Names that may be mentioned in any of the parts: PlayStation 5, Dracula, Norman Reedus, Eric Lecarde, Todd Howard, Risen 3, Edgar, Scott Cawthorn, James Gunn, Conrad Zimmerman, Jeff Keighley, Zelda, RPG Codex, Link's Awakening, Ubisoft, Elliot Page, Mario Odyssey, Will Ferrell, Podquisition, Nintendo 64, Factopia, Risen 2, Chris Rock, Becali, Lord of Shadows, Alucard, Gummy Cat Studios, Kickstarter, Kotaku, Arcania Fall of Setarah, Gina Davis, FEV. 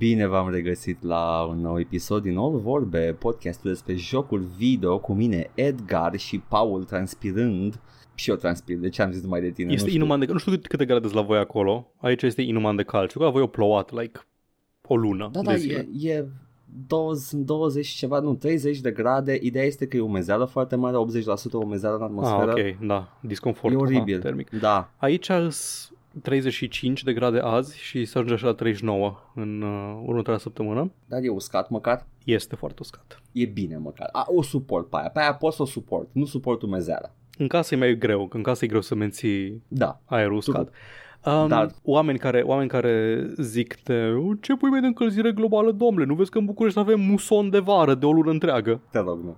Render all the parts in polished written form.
Bine v-am regăsit la un nou episod din All Vorbe, podcastul despre jocuri video cu mine, Edgar, și Paul transpirând. Și eu transpir, de ce am zis numai de tine? Este inuman de cald, nu știu câte grade la voi acolo, aici este inuman de cald, la voi o plouat, like, o lună. Da, e 20 ceva, nu, 30 de grade, ideea este că e umezeală foarte mare, 80% umezeală în atmosferă. Ah, ok, da, disconfort. E oribil, termic. Da. Aici 35 de grade azi și se ajunge așa la 39 în următoarea săptămână. Dar e uscat măcar? Este foarte uscat. E bine măcar. O suport pe aia. Pe aia pot să o suport. Nu suport umezeala. În casă e mai greu. În casă e greu să menții aerul uscat. Dar oameni care zic ce pui mai de încălzire globală, domnule? Nu vezi că în București avem muson de vară de o lună întreagă?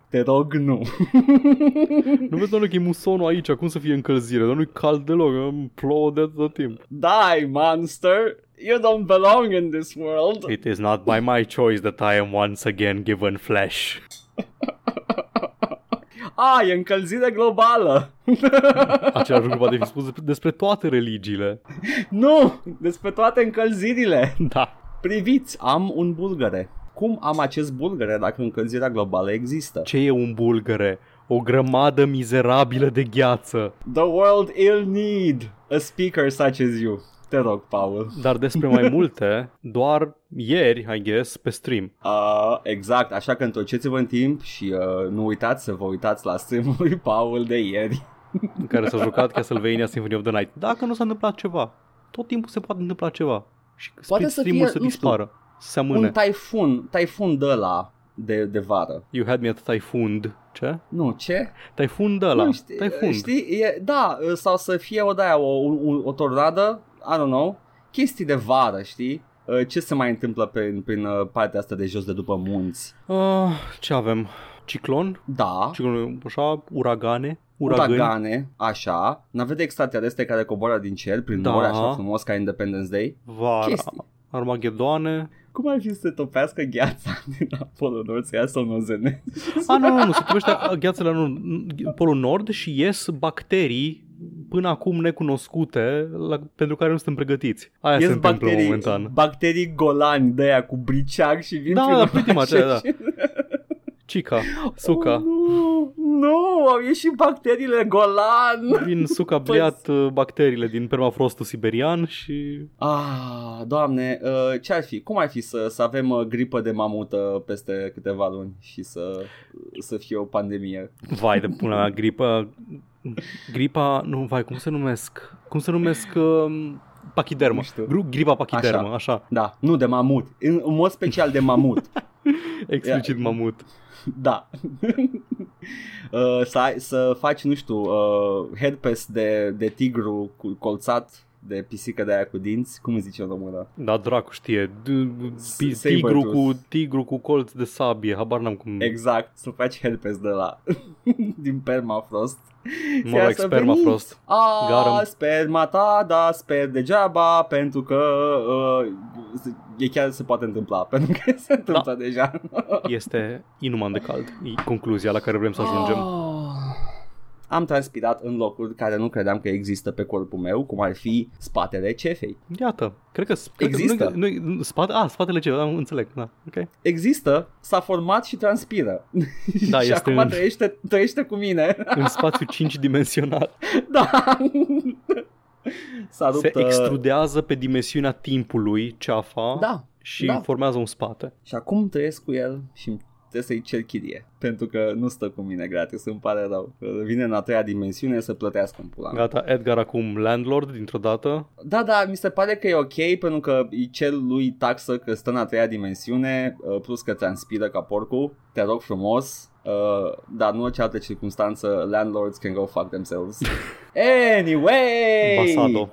Te rog nu. Nu vezi, domnule, că e musonul aici, cum să fie încălzire? Dar nu-i cald deloc, plouă de atât timp. Die, monster! You don't belong in this world! It is not by my choice that I am once again given flesh. E încălzire globală. Același lucru poate fi spus despre toate religiile. Nu, despre toate încălzirile. Da. Priviți, am un bulgăre. Cum am acest bulgăre dacă încălzirea globală există? Ce e un bulgăre? O grămadă mizerabilă de gheață. The world will need a speaker such as you. Te rog, Paul. Dar despre mai multe, doar ieri, I guess, pe stream. Exact, așa că întorceți-vă în timp și nu uitați să vă uitați la streamul lui Paul de ieri. În care s-a jucat Castlevania Symphony of the Night. Dacă nu s-a întâmplat ceva, tot timpul se poate întâmpla ceva. Și poate stream-ul să dispară, să se amâne. Un taifun de ăla de vară. You had me at taifund. Ce? Nu, ce? Taifun de ăla. Știi? Da, sau să fie o tornadă. I don't know, chestii de vară, știi? Ce se mai întâmplă prin partea asta de jos de după munți? Ce avem? Ciclon? Da. Ciclon, așa, uragane, așa. Navete extraterestre care coboară din cer prin nori, așa frumos ca Independence Day. Vara, chestii. Armagedoane. Cum ar fi să topească gheața din Polul Nord, să iasă un OZN? Nu, se topește gheața la Polul Nord și ies bacterii până acum necunoscute, pentru care nu suntem pregătiți. Aia se întâmplă momentan. Bacterii golani de aia cu briceag și vin prin urmă. Da. Cica, suca. Nu, au ieșit bacteriile golan. Vin suca bliat bacteriile din permafrostul siberian și... Doamne, ce ar fi? Cum ar fi să avem gripă de mamută peste câteva luni și să fie o pandemie? Vai de până la gripa, nu, vai, cum se numesc pachidermă, gripa pachidermă, așa. Da, nu de mamut, în mod special de mamut. Explicit mamut. Da. Să faci, nu știu, herpes de tigru cu colțat, de pisică de aia cu dinți, cum zice în română? Da, dracu știe. Tigru cu colț de sabie, habar n-am cum. Exact, să faci herpes de la din permafrost. Mă rog, spermafrost. Sperma ta, da, sper degeaba, pentru că e chiar se poate întâmpla, pentru că se întâmplă deja. Este inuman de cald, e concluzia la care vrem să ajungem. Am transpirat în locuri care nu credeam că există pe corpul meu, cum ar fi spatele cefei. Iată, cred că există. Spatele cefei, da, înțeleg. Da, okay. Există, s-a format și transpiră. Da, și acum trăiește cu mine. În spațiu 5-dimensional. Da. Se extrudează pe dimensiunea timpului ceafa și formează un spate. Și acum trăiesc cu el și... trebuie să-i cer chirie, pentru că nu stă cu mine gratis, îmi pare rău. Vine în a treia dimensiune să plătească în pula. Gata, Edgar acum landlord dintr-o dată. Da, mi se pare că e ok, pentru că îi cer lui taxă că stă în a treia dimensiune, plus că transpiră ca porcul. Te rog frumos, dar nu orice altă circunstanță, landlords can go fuck themselves. Anyway! Basado.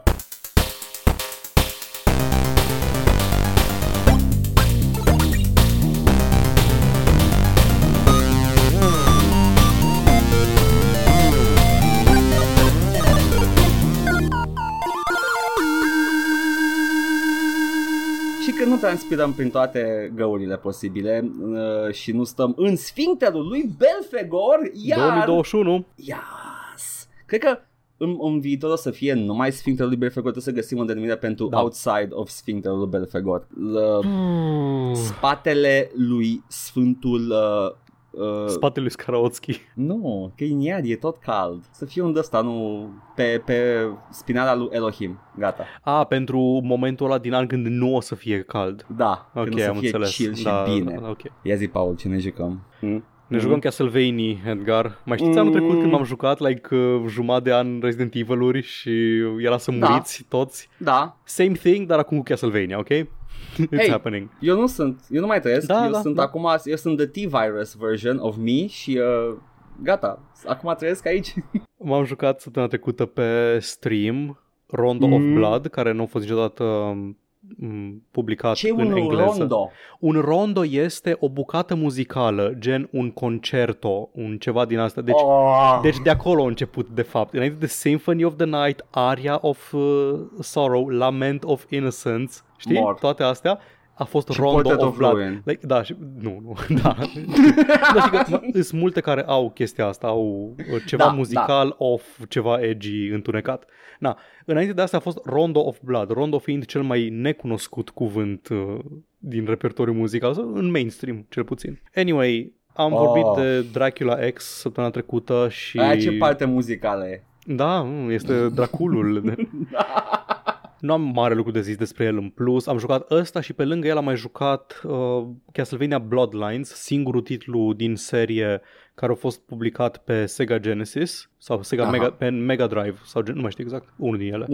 Nu transpirăm prin toate găurile posibile și nu stăm în sfincterul lui Belfegor, iar... 2021! Yes! Cred că în viitor o să fie numai Sfinctelul Liber Fregor, o să găsim o denumire pentru Outside of Sfinctelul Liber Fregor. Spatele lui Sfântul... spatele lui Skaraotski. Nu, că în iar e tot cald. Să fie un ăsta, nu, pe spinarea lui Elohim. Gata. A, pentru momentul ăla din an când nu o să fie cald. Da, okay, când o să fie înțeles. Chill și bine. Okay. Ia zi, Paul, ce ne jucăm? Ne jucăm Castlevania, Edgar. Mai știți anul trecut când m-am jucat, like, jumătate de an Resident Evil-uri și era să muriți toți? Da. Same thing, dar acum cu Castlevania, ok? It's happening. Eu nu mai trăiesc, acum, eu sunt the T-Virus version of me și gata, acum trăiesc aici. M-am jucat săptămâna trecută pe stream Rondo of Blood, care nu a fost niciodată publicat în engleză. Rondo? Un rondo este o bucată muzicală, gen un concerto, un ceva din asta. Deci de acolo a început, de fapt. Înainte de Symphony of the Night, Aria of Sorrow, Lament of Innocence, știi? Mort. Toate astea. A fost și Rondo of Blood. Like, da, și, nu, da. Dar sunt multe care au chestia asta, au ceva muzical, off, ceva edgy, întunecat. Na, înainte de asta a fost Rondo of Blood, Rondo fiind cel mai necunoscut cuvânt din repertoriul muzical, în mainstream, cel puțin. Anyway, am vorbit de Dracula X săptămâna trecută și... Aia ce parte muzicală e? Da, este Draculul. Nu am mare lucru de zis despre el în plus. Am jucat ăsta și pe lângă el am mai jucat Castlevania Bloodlines, singurul titlu din serie care a fost publicat pe Sega Genesis sau pe Mega Drive sau nu mai știu exact, unul din ele.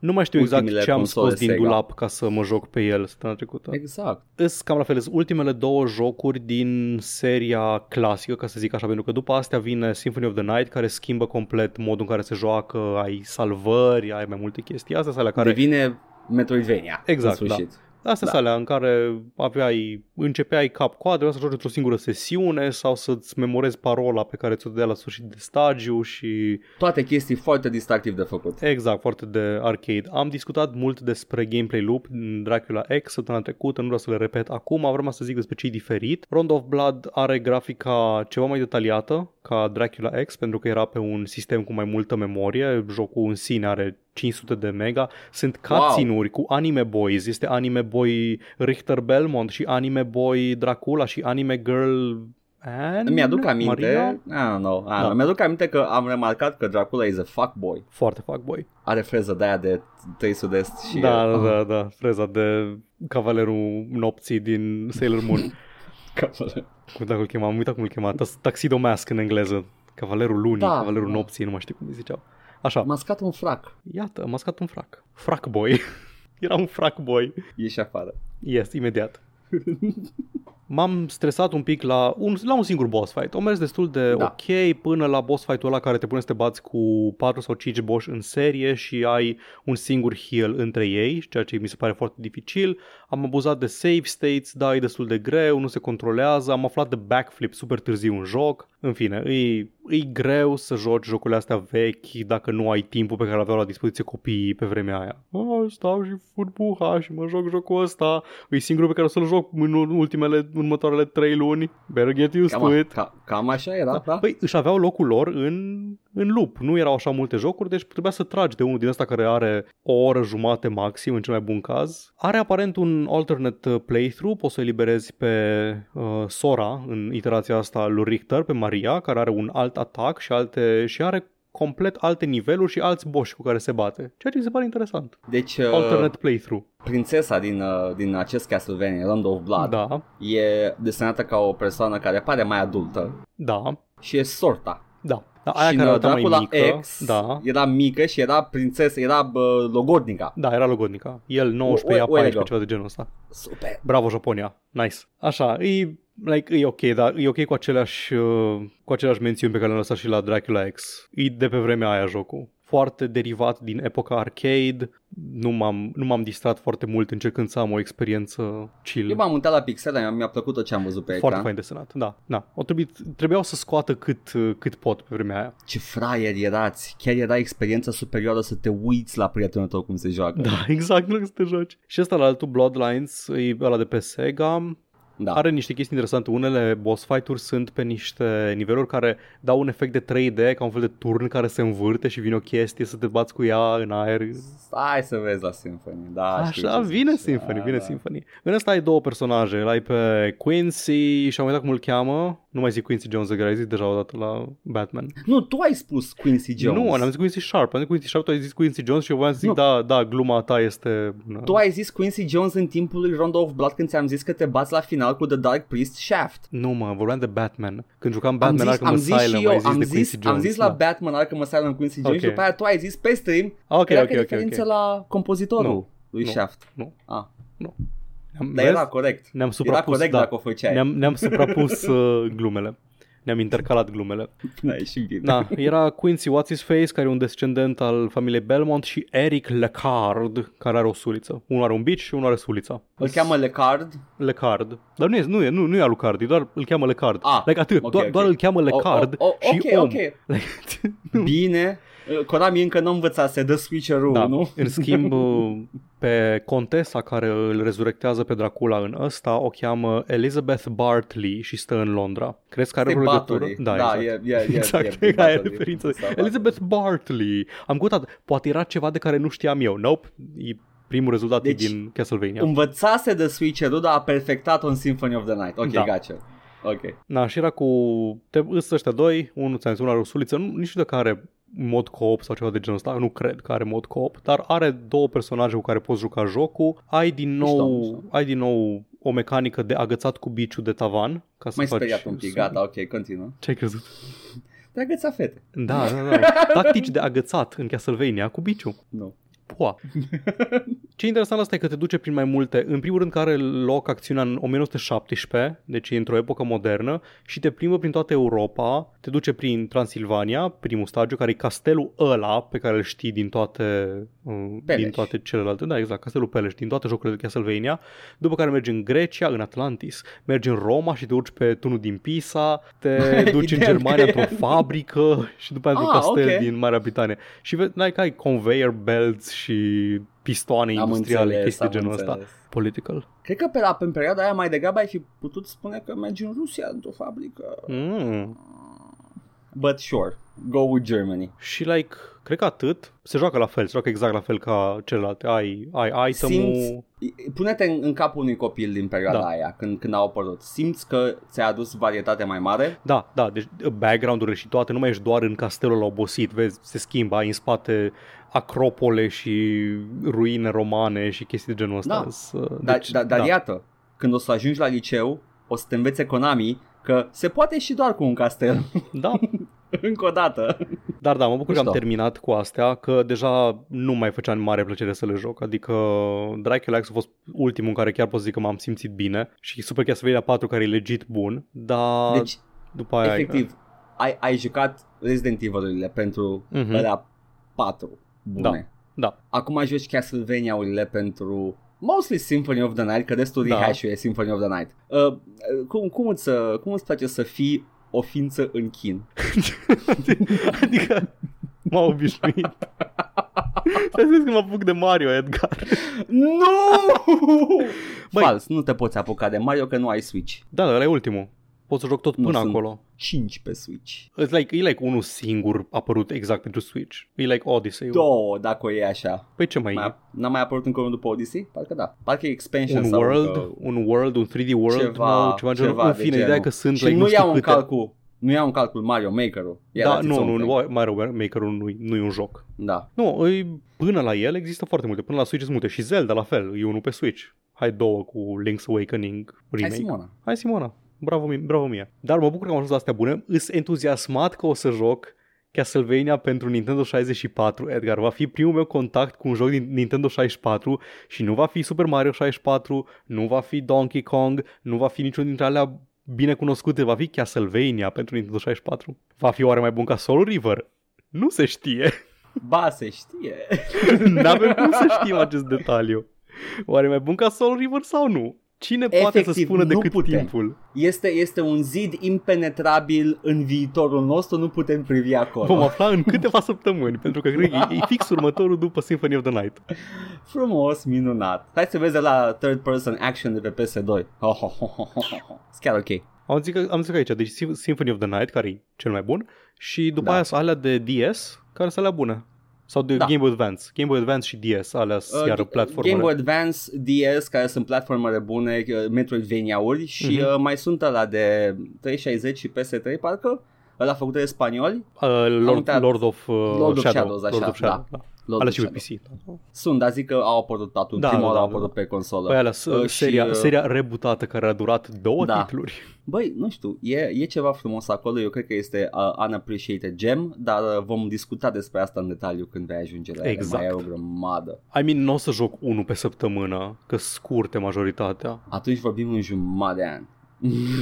Nu mai știu exact ce am scos din dulap ca să mă joc pe el săptămâna trecută. Exact. Îs cam la fel, sunt ultimele două jocuri din seria clasică, ca să zic așa, pentru că după astea vine Symphony of the Night, care schimbă complet modul în care se joacă, ai salvări, ai mai multe chestii. Astea sunt alea care... Devine Metroidvania. Exact, în sfârșit. Astea sunt alea în care începeai cap-coadre, să joci într-o singură sesiune sau să-ți memorezi parola pe care ți-o dea la sfârșit de stagiu și... Toate chestii foarte distractiv de făcut. Exact, foarte de arcade. Am discutat mult despre gameplay loop din Dracula X săptămâna trecută, nu vreau să le repet acum, vreau să zic despre ce-i diferit. Rondo of Blood are grafica ceva mai detaliată ca Dracula X, pentru că era pe un sistem cu mai multă memorie, jocul în sine are 500 de mega, sunt cutscene-uri cu anime boys, este anime boy Richter Belmont și anime boy Dracula și anime girl Anne? Mi-aduc aminte, mi-aduc aminte că am remarcat că Dracula is a fuckboy. Foarte fuckboy. Are freza de aia de tăi sud-est și... Da, freza de cavalerul nopții din Sailor Moon. Am uitat cum îl chema, Tuxedo Mask în engleză, cavalerul lunii, cavalerul nopții, nu mai știu cum îi ziceau. Așa. Mascat un frac. Iată, mascat un frac. Frac boy. Era un frac boy. Ieși afară. Yes, imediat. M-am stresat un pic la un singur boss fight. O mers destul de ok până la boss fight-ul ăla care te pune să te bați cu 4 sau 5 boss în serie și ai un singur heal între ei, ceea ce mi se pare foarte dificil. Am abuzat de save states, e destul de greu, nu se controlează. Am aflat de backflip super târziu în joc. În fine, e greu să joci jocurile astea vechi dacă nu ai timpul pe care l-aveau la dispoziție copiii pe vremea aia. Stau și fut buha și mă joc jocul ăsta. E singurul pe care o să-l joc în următoarele 3 luni. Better get used to it. Cam așa era, da? Păi își aveau locul lor în loop. Nu erau așa multe jocuri, deci trebuia să tragi de unul din ăsta care are o oră jumate maxim, în cel mai bun caz. Are aparent un alternate playthrough, poți să eliberezi pe Sora în iterația asta lui Richter, pe Maria, care are un alt atac și are complet alte niveluri și alți boși cu care se bate. Ceea ce mi se pare interesant. Deci, alternate playthrough. Prințesa din acest Castlevania, Rondo of Blood, e desenată ca o persoană care pare mai adultă. Da. Și e sorta. Da. Aia și care era Dracula mai mică, X era mică și era prințesă, era logodnica. Da, era logodnica. El 19, ea 14, ceva de genul ăsta. Super. Bravo, Japonia. Nice. Așa, e ok, dar e ok cu aceleași mențiuni pe care le-am lăsat și la Dracula X. E de pe vremea aia jocul. Foarte derivat din epoca arcade. Nu m-am distrat foarte mult încercând să am o experiență chill. Eu m-am uitat la pixele, mi-a plăcut tot ce am văzut pe ecran. Foarte fain desenat, da. Trebuiau să scoată cât pot pe vremea aia. Ce fraieri erați! Chiar era experiența superioară să te uiți la prietenul tău cum se joacă. Da, exact, nu să te joci. Și ăsta la altul Bloodlines, e ăla de pe Sega. Da. Are niște chestii interesante. Unele boss fight-uri sunt pe niște niveluri care dau un efect de 3D, ca un fel de turn care se învârte și vine o chestie să te bați cu ea în aer. Hai să vezi la Symphony. Da, așa, vine Symphony, vine Symphony. În ăsta ai două personaje. L-ai pe Quincy și am uitat cum îl cheamă. Nu mai zic Quincy Jones, că ai zis deja odată la Batman. Nu, tu ai spus Quincy Jones. Nu, am zis Quincy Sharp. Am zis Quincy Sharp, tu ai zis Quincy Jones și eu voiam să zic, nu. Da, gluma ta este... Tu ai zis Quincy Jones în timpul lui Rondo of Blood când ți-am zis că te bați la final cu The Dark Priest Shaft. Nu, mă, vorbeam de Batman. Când jucam Batman Arkham Asylum, ai zis de Quincy Jones. Am zis la Batman Arkham Asylum Quincy Jones și după aia tu ai zis pe stream că era referință la compozitorul lui Shaft. Nu. Dar era corect. Ne-am suprapus, era corect dacă o făceai. Ne-am suprapus glumele. Ne-am intercalat glumele. Da, e și bine. Da, era Quincy What's-His-Face, care e un descendent al familiei Belmont, și Eric Lecarde, care are o suliță. Unul are un bici și unul are sulița. Îl cheamă Lecarde. Dar nu e Alucard, doar îl cheamă Lecarde. Doar îl cheamă Lecarde și om. Ok. Bine. Konami încă nu învățase The Switcher-ul, nu? În schimb, pe contesa care îl rezurectează pe Dracula în ăsta o cheamă Elizabeth Bartley și stă în Londra. Crezi că are o legătură? Da, exact. E referință. Elizabeth Bartley. Am căutat. Poate era ceva de care nu știam eu. Nope. E primul rezultat din Castlevania. Învățase The Switcher-ul, dar a perfectat-o în Symphony of the Night. Ok, gotcha. Okay. Na, și era cu ăștia doi, unul ți-a zis, unul are o suliță, nici de care mod co-op sau ceva de genul ăsta, nu cred că are mod co-op, dar are două personaje cu care poți juca jocul. Ai din nou o mecanică de agățat cu biciul de tavan, ca să mai faci... speriat un pic, gata, ok, continuă. Ce-ai crezut? Te agăța fete. Da. Tactici de agățat în Castlevania cu biciul. Nu. Pua. Ce interesant asta e că te duce prin mai multe. În primul rând că are loc acțiunea în 1917, deci într-o epocă modernă, și te plimbă prin toată Europa, te duce prin Transilvania, primul stagiu, care e castelul ăla pe care îl știi din toate celelalte. Da, exact, castelul Peleș, din toate jocurile de Castlevania. După care mergi în Grecia, în Atlantis, mergi în Roma și te urci pe tunul din Pisa, te duci în Germania într-o fabrică și după aia într-un castel din Marea Britanie. Și vezi că ai conveyor belts și pistoane industriale, chestii de genul ăsta. Political. Cred că în perioada aia mai degrabă ai fi putut spune că mergi în Rusia într-o fabrică. But sure, go with Germany. Și cred că atât. Se joacă exact la fel ca celelalte. Ai item-ul. Pune-te în capul unui copil din perioada aia când au apărut. Simți că ți-a adus varietate mai mare? Da, deci background-urile și toate, nu mai ești doar în castelul obosit, vezi, se schimbă, ai în spate acropole și ruine romane și chestii de genul ăsta. Dar iată, când o să ajungi la liceu, o să te învețe Konami că se poate și doar cu un castel. Da. Încă o dată. Dar mă bucur că am terminat cu astea, că deja nu mai făceam mare plăcere să le joc. Adică Dracula X a fost ultimul în care chiar pot să zic că m-am simțit bine. Și Super Castlevania 4, care e legit bun. Dar deci, după aia... efectiv, ai jucat Resident Evil-urile pentru ăla 4 bune. Da. Acum joci Castlevania-urile pentru... mostly Symphony of the Night, că destul rehash-ul e Symphony of the Night. Cum îți place să fii o ființă în chin? Adică m-am obișnuit. Te-ai zis că mă apuc de Mario, Edgar. Nu! Fals, nu te poți apuca de Mario că nu ai Switch. Da, ăla e ultimul. Pot să joc tot până acolo. 5 pe Switch. E unul singur apărut exact pentru Switch. E Odyssey. Două, dacă e așa. Păi ce mai e? N-a mai apărut încă unul după Odyssey? Parcă da. Parcă e expansion un sau... Un world, un 3D world, ceva în fine, ideea că sunt... Și nu iau în calcul. Nu iau în calcul Mario Maker-ul. Nu, Mario Maker-ul nu e un joc. Da. Nu, până la el există foarte multe. Până la Switch sunt multe. Și Zelda la fel, e unul pe Switch. Hai două cu Link's Awakening remake. Hai Simona. Bravo mie. Dar mă bucur că am ajuns la astea bune. Îs entuziasmat că o să joc Castlevania pentru Nintendo 64, Edgar. Va fi primul meu contact cu un joc din Nintendo 64 și nu va fi Super Mario 64, nu va fi Donkey Kong, nu va fi niciun dintre alea binecunoscute. Va fi Castlevania pentru Nintendo 64. Va fi oare mai bun ca Soul River? Nu se știe. Ba, se știe. N-avem cum să știm acest detaliu. Oare mai bun ca Soul River sau nu? Cine efectiv, poate să spună decât putem. Timpul? Este un zid impenetrabil în viitorul nostru, nu putem privi acolo. Vom afla în câteva săptămâni, pentru că cred că e fix următorul după Symphony of the Night. Frumos, minunat. Hai să vezi de la third person action de pe PS2. Chiar ok. Am zis că aici, deci Symphony of the Night, care e cel mai bun, și după aia sunt alea de DS, care sunt alea bune. Sau de Game Boy Advance. Game Boy Advance și DS, alea iar platformele. Game Boy Advance, DS, care sunt platformele bune, Metroidvania-uri și mai sunt ăla de 360 și PS3, parcă, ăla făcut de spanioli. Lord of Shadows. Da. Alea și pe PC. Sunt, dar zic că au apărut atunci, prima oară au apărut pe consolă. Păi alea, seria rebutată care a durat 2 titluri. Băi, nu știu, e ceva frumos acolo, eu cred că este unappreciated gem, dar vom discuta despre asta în detaliu când vei ajunge la ele. Exact. Mai e o grămadă. I mean, nu o să joc unul pe săptămână, că scurte majoritatea. Atunci vorbim în jumătate de ani.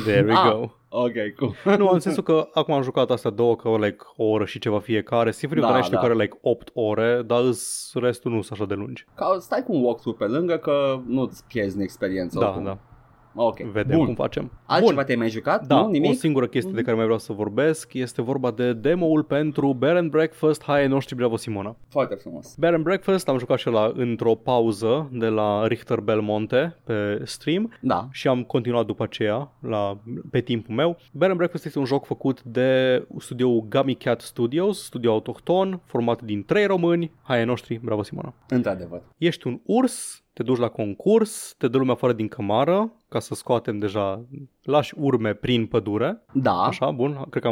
There we go. Ok, cool. Nu, în sensul că acum am jucat astea două, că like, o oră și ceva fiecare. Symphony of the Night știu că are like 8 ore, dar restul nu sunt așa de lungi. Stai cu un walkthrough pe lângă, că nu-ți pierzi în experiență. Da. Ok, vedem cum facem. Altceva te-ai mai jucat? Da, nu, nimic? O singură chestie de care mai vreau să vorbesc este vorba de demo-ul pentru Bear and Breakfast, Hai ai noștri, bravo Simona. Foarte frumos. Bear and Breakfast am jucat și ăla într-o pauză de la Richter Belmont pe stream și am continuat după aceea pe timpul meu. Bear and Breakfast este un joc făcut de studioul Gummy Cat Studios, studio autohton, format din 3 români. Hai ai noștri, bravo Simona. Într-adevăr. Ești un urs. Te duci la concurs, te dă lumea afară din cămară, ca să scoatem deja, lași urme prin pădure. Da. Așa, bun, cred că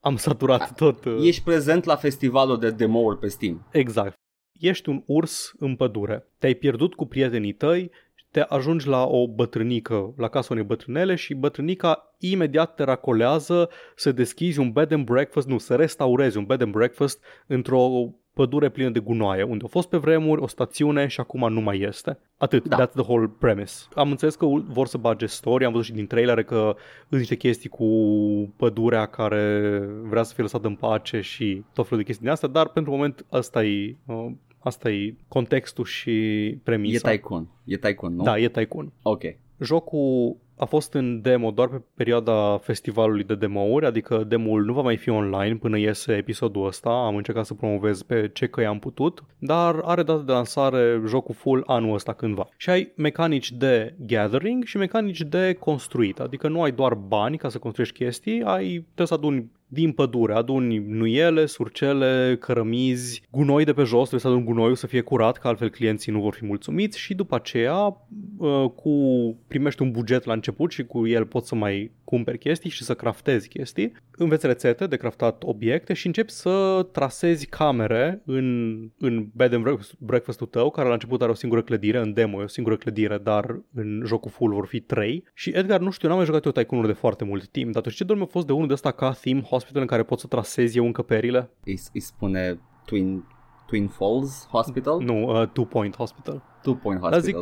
am saturat tot. Ești prezent la festivalul de demo-uri pe Steam. Exact. Ești un urs în pădure. Te-ai pierdut cu prietenii tăi, te ajungi la o bătrânică, la casa unei bătrânele și bătrânica imediat te racolează să deschizi un bed and breakfast, să restaurezi un bed and breakfast într-o pădure plină de gunoaie, unde a fost pe vremuri o stațiune și acum nu mai este. Atât, that's the whole premise. Am înțeles că vor să bage story, am văzut și din trailere că sunt niște chestii cu pădurea care vrea să fie lăsată în pace și tot felul de chestii din astea, dar pentru moment asta e contextul și premisa. E Tycoon, nu? Da, e Tycoon. Ok. Jocul a fost în demo doar pe perioada festivalului de demo-uri, adică demo-ul nu va mai fi online până iese episodul ăsta, am încercat să promovez pe ce căi am putut, dar are dată de lansare jocul full anul ăsta cândva. Și ai mecanici de gathering și mecanici de construit, adică nu ai doar bani ca să construiești chestii, trebuie să aduni din pădure, aduni nuiele, surcele, cărămizi, gunoi de pe jos, trebuie să aduni gunoiul să fie curat, că altfel clienții nu vor fi mulțumiți și după aceea primești un buget la început și cu el poți să mai cumperi chestii și să craftezi chestii, înveți rețete de craftat obiecte și începi să trasezi camere în bed and breakfast-ul tău, care la început are o singură clădire, în demo e o singură clădire, dar în jocul full vor fi 3 și Edgar, nu știu, n-am mai jucat eu Tycoon-uri de foarte mult timp, dar tu știi ce dormi a fost de unul de ăsta ca theme hospital în care pot să trasezi eu încăperile? Îi spune Twin Falls Hospital? Nu, Two Point Hospital. Dar zic,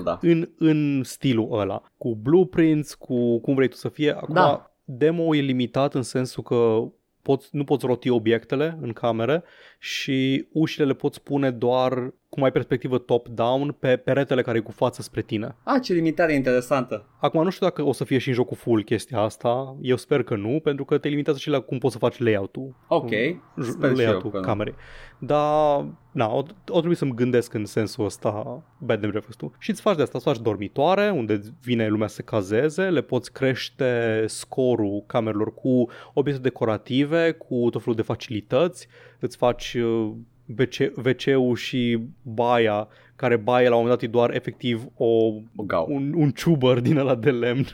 în stilul ăla, cu blueprints, cu cum vrei tu să fie. Acum, demo-ul e limitat în sensul că nu poți roti obiectele în camere și ușile le poți pune doar cu mai perspectivă top-down pe peretele care e cu față spre tine. Ce limitare interesantă! Acum nu știu dacă o să fie și în jocul full chestia asta, eu sper că nu, pentru că te limitează și la cum poți să faci layout-ul. Ok, sper layout-ul camerei. Dar, o trebuie să-mi gândesc în sensul ăsta bed and breakfast-ul. Și îți faci de asta, îți faci dormitoare, unde vine lumea să cazeze, le poți crește scorul camerelor cu obiecte decorative, cu tot felul de facilități, îți faci WC-ul și baia, care baia la un moment dat e doar efectiv un ciubăr din ăla de lemn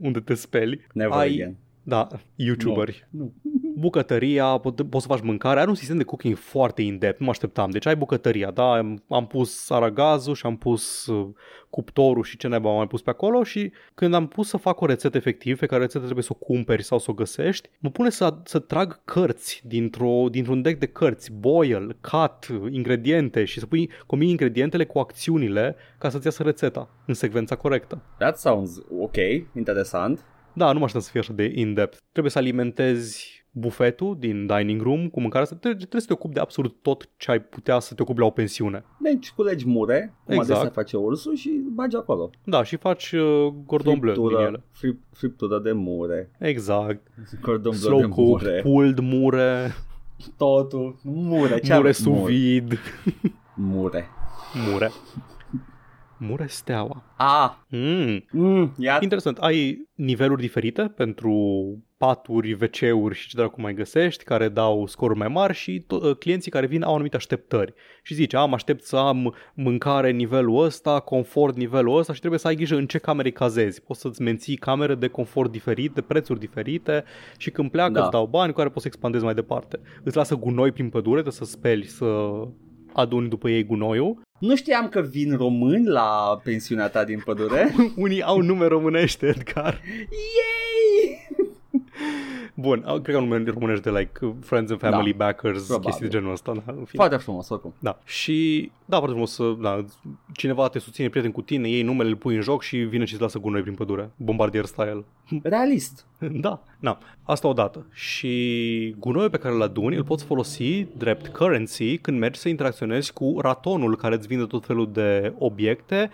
unde te speli. Never again. Da, youtuberi. No. Bucătăria, poți să faci mâncare, are un sistem de cooking foarte in-depth, nu mă așteptam. Deci ai bucătăria, am pus aragazul și am pus cuptorul și ce naiba am mai pus pe acolo și când am pus să fac o rețetă efectiv, pe care rețetă trebuie să o cumperi sau să o găsești, mă pune să trag cărți dintr-un deck de cărți, boil, cut, ingrediente și să pui combini ingredientele cu acțiunile ca să-ți iasă rețeta în secvența corectă. That sounds ok, interesant. Da, nu mă așteptam să fie așa de in-depth. Trebuie să alimentezi bufetul din dining room cu mâncarea asta, trebuie să te ocupi de absolut tot ce ai putea să te ocupi la o pensiune. Deci culegi mure, cum exact. Adesea face ursul, și bagi acolo. Da, și faci cordon bleu din ele. Friptură de mure. Exact. Cordon bleu de mure. Slow cook, pulled mure. Totul. Mure. Mure sous vide. Mure. Mure. Mure steaua. Ah. Interesant. Ai niveluri diferite pentru paturi, WC-uri și ce dracu mai găsești, care dau scoruri mai mari și clienții care vin au anumite așteptări. Și zice, am aștept să am mâncare nivelul ăsta, confort nivelul ăsta, și trebuie să ai grijă în ce camere cazezi. Poți să-ți menții camere de confort diferite, prețuri diferite, și când pleacă îți dau bani cu care poți să expandezi mai departe. Îți lasă gunoi prin pădure, trebuie să speli, să aduni după ei gunoiul. Nu știam că vin români la pensiunea ta din pădure. Unii au nume românește, Edgar. Yay! Bun, cred că un nume românește de like Friends and Family Backers, probabil. Chestii de genul ăsta. Da, foarte frumos, oricum. Da. Și, da, foarte frumos, da, cineva te susține, prieten cu tine, iei numele, îl pui în joc și vine și îți lasă gunoi prin pădure. Bombardier style. Realist. Da, na. Asta odată. Și gunoiul pe care îl aduni îl poți folosi drept currency când mergi să interacționezi cu ratonul care îți vinde tot felul de obiecte,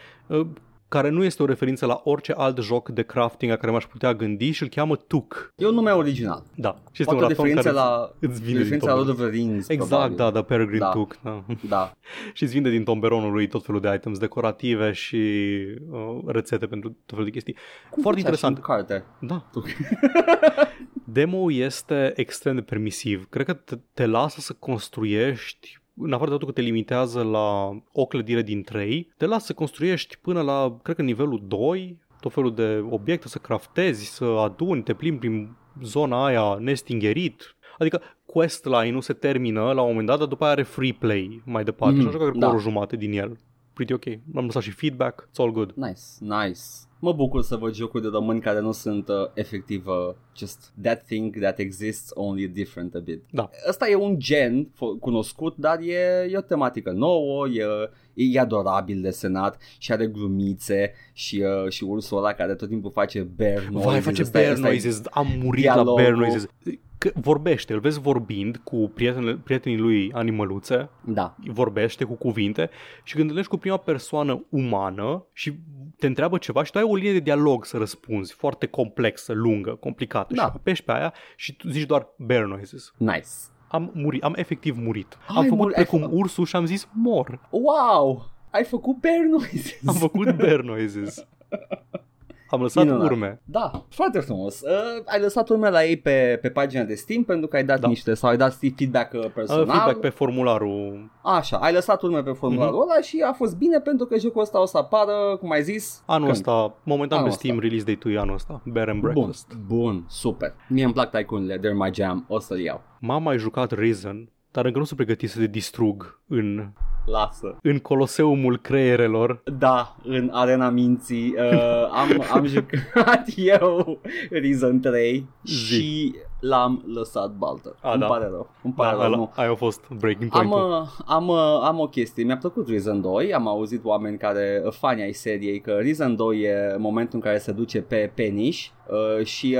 care nu este o referință la orice alt joc de crafting la care m-aș putea gândi, și îl cheamă Tuk. E un nume original. Da. Și este o referință la Lord of the Rings. Exact, probabil. Da, Peregrine Tuk. Da. Și îți vinde din tomberonul lui tot felul de items decorative și rețete pentru tot felul de chestii. Cum foarte interesant. Carte. Da. Demo-ul este extrem de permisiv. Cred că te lasă să construiești, în afară de totul că te limitează la o clădire din 3, te lasă să construiești până la, cred că, nivelul 2, tot felul de obiecte, să craftezi, să aduni, te plimbi prin zona aia nestingherit. Adică questline nu se termină la un moment dat, dar după aia are free play mai departe. Și așa că cred că o jumătate din el. Pretty ok. L-am lăsat și feedback. It's all good. Nice. Mă bucur să văd jocuri de români care nu sunt efectiv just that thing that exists, only different a bit. Da. Asta e un gen cunoscut, dar e o tematică nouă, e adorabil desenat și are glumițe și ursul ăla care tot timpul face bear noises. Vai, face bear noises. Am murit dialogul la bear noises. Că vorbește, îl vezi vorbind cu prietenii lui animăluțe, vorbește cu cuvinte, și când întâlnești cu prima persoană umană și te întreabă ceva și tu ai o linie de dialog să răspunzi, foarte complexă, lungă, complicată, și apeși pe aia și tu zici doar bear noises. Nice. Am murit, am efectiv murit. Am făcut precum ursul și am zis mor. Wow, ai făcut bear noises. Am făcut bear noises. Am lăsat urme. Da, foarte frumos. Ai lăsat urme la ei pe pagina de Steam pentru că ai dat niște, sau ai dat feedback personal. Feedback pe formularul. Așa, ai lăsat urme pe formularul ăla și a fost bine pentru că jocul ăsta o să apară, cum ai zis, anul ăsta, momentan anul pe Steam, release date-ul anul ăsta. Bear and Breakfast. Bun, super. Mie îmi plac tycoon-urile, they're my jam, o să-l iau. M-am mai jucat Risen, dar încă nu sunt pregătit să te distrug în... Lasă. În coloseumul creierelor. Da, în arena minții. Am jucat eu Risen 3 și l-am lăsat baltă. Îmi pare rău. Aia a fost breaking point-ul. Am o chestie. Mi-a plăcut Risen 2. Am auzit oameni care, fani ai seriei, că Risen 2 e momentul în care se duce pe niș și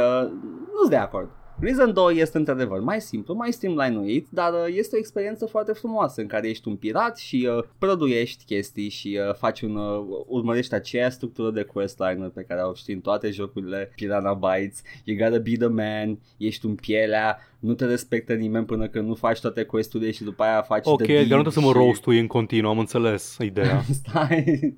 nu-s de acord. Risen 2 este într-adevăr mai simplu, mai streamline-uit, dar este o experiență foarte frumoasă în care ești un pirat și produiești chestii și faci urmărești aceea structură de questline pe care o știi în toate jocurile Piranha Bytes. You gotta be the man, ești un pielea, nu te respectă nimeni până când nu faci toate quest-urile și după aia faci de bine. Ok, dar nu trebuie să mă roast-ui în continuu, am înțeles ideea. Stai.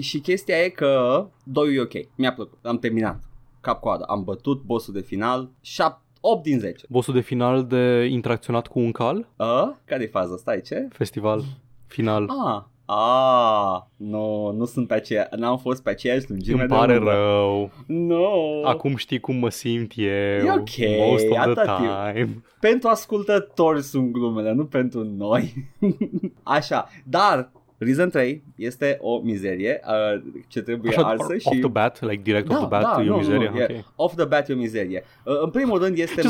Și chestia e că 2 e ok, mi-a plăcut, am terminat. Cap-coadă. Am bătut bossul de final 8 din 10. Bossul de final de interacționat cu un cal? Care-i faza? Stai, ce? Festival. Final. Nu sunt pe aceea. N-am fost pe aceeași lungime. Îmi pare rău. Acum știi cum mă simt eu. E ok. Most of the time. Pentru ascultători sunt glumele, nu pentru noi. Așa. Dar... Risen 3 este o mizerie ce trebuie așa, arsă și... Off the bat, like direct off the bat, e o mizerie? Okay. Off the bat e o mizerie. În primul rând este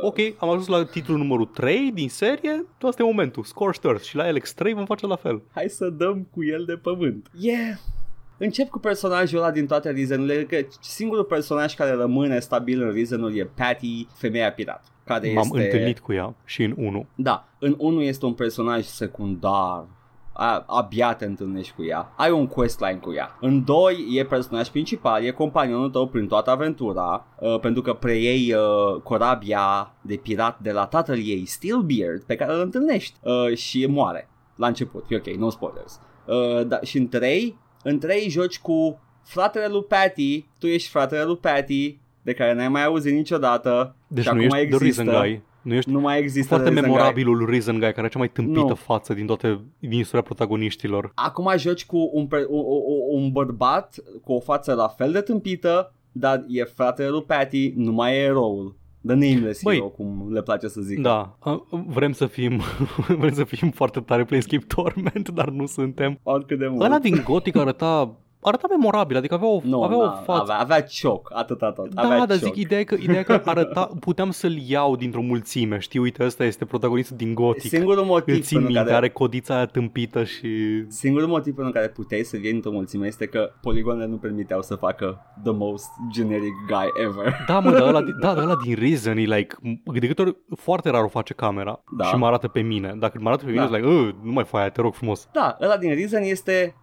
Ok, am ajuns la titlul numărul 3 din serie, asta e momentul, Scorched Earth, și la Elex 3 vom face la fel. Hai să dăm cu el de pământ. Yeah! încep cu personajul ăla din toate Risen-urile, că singurul personaj care rămâne stabil în Risen-uri e Patty, femeia pirat. Care M-am întâlnit cu ea și în 1. Da, în 1 este un personaj secundar. Abia te întâlnești cu ea. Ai un questline cu ea. În 2 e personaj principal, e companionul tău prin toată aventura, pentru că preiei corabia de pirat de la tatăl ei, Steelbeard, pe care îl întâlnești și moare la început. E ok, no spoilers. Și în 3, joci cu fratele lui Patty. Tu ești fratele lui Patty, de care n-ai mai auzit niciodată. Deci nu ești există. The Risen Guy. Nu mai există foarte memorabilul Risen Guy, care e cea mai tâmpită față din toate din istoria protagoniștilor. Acum joci cu un bărbat cu o față la fel de tâmpită, dar e fratele lui Patty, nu mai e eroul. The Nameless Hero, cum le place să zic. Da, vrem să fim foarte tare Planescape Torment, dar nu suntem. Oricât de mult. Ăla din Gothic arăta memorabil, adică avea o față. Avea cioc, atât. Da, avea dar cioc. Zic, ideea că arăta, puteam să-l iau dintr-o mulțime, știi, uite, ăsta este protagonistul din Gothic. Singurul motiv pentru care... are codița aia tâmpită și... Singurul motiv pentru care puteai să vii dintr-o mulțime este că poligonele nu permiteau să facă the most generic guy ever. Da, mă, dar ăla din Risen e like, de câte ori foarte rar o face camera și mă arată pe mine. Dacă mă arată pe mine, e like, nu mai fă aia, te rog frumos. Da, ăla din Risen este...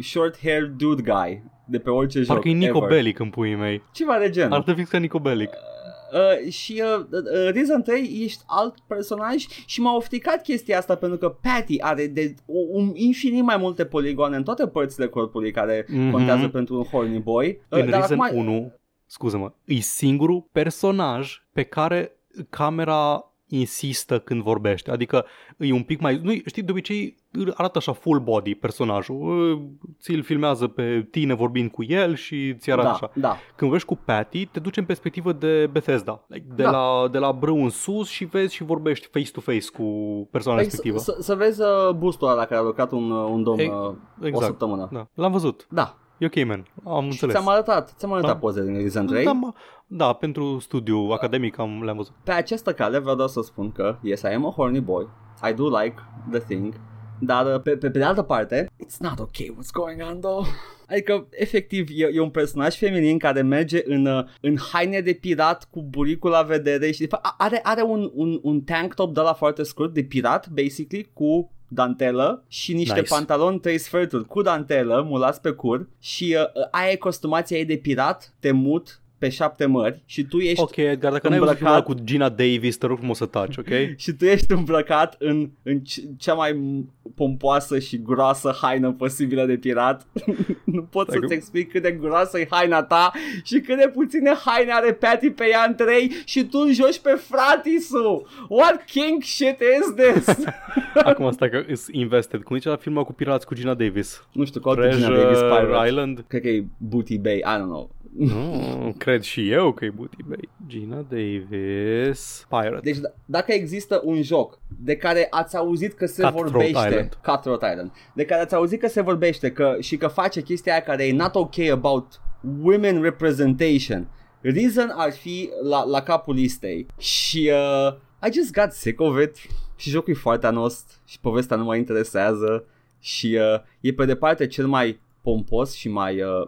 short-haired dude guy de pe orice joc. Parcă e Nico Bellic în puii mei. Ceva de genul. Arată fix ca Nico Bellic. Și Risen 3 ești alt personaj și m-a ofticat chestia asta pentru că Patty are infinit mai multe poligoane în toate părțile corpului care contează pentru un horny boy. În Risen 1, scuză-mă, e singurul personaj pe care camera... insistă când vorbește, adică e un pic mai... Nu, știi, de obicei arată așa full body personajul, ți-l filmează pe tine vorbind cu el și ți arată așa. Da. Când vorbești cu Patty, te duci în perspectivă de Bethesda, de la brâu în sus și vezi și vorbești face-to-face cu persoana respectivă. Să vezi boost-ul ăla care a lucrat un domn o săptămână. Da. L-am văzut. Da. E ok, man. Am înțeles. Ți-am arătat poze din Risen 3. Da, pentru studiu academic le-am văzut. Pe această cale vreau doar să spun că yes, I am a horny boy. I do like the thing. Dar pe de altă parte, it's not okay what's going on though. Adică, efectiv, e un personaj feminin care merge în haine de pirat cu buricul la vedere și de fapt are un tank top de la foarte scurt de pirat, basically, cu dantelă și niște pantaloni 3/4 cu dantelă, mulați pe cur și aia e costumația ei de pirat, te mut pe 7 mări și tu ești ok, Edgar, dacă îmbrăcat... n-ai văzut filmul cu Gina Davis, te rog frumos să taci, ok? Și tu ești îmbrăcat în cea mai pompoasă și groasă haină posibilă de pirat. Nu pot să-ți explic cât de groasă e haina ta și cât de puține haine are Patty pe ea în 3 și tu îl joci pe fratisul. What king shit is this? Acum stai că is invested. Cum zice la filmul cu pirați cu Gina Davis? Nu știu, cu Gina Davis Pirate Island? Cred că e Booty Bay, I don't know. Nu, cred și eu că e Booty Bay. Gina Davis Pirate. Deci dacă există un joc de care ați auzit că se vorbește Cutthroat Island, de care ați auzit că se vorbește și că face chestia aia care e not okay about women representation, Risen ar fi la capul listei. Și I just got sick of it. Și jocul e foarte anost și povestea nu mă interesează. Și e pe departe cel mai pompos și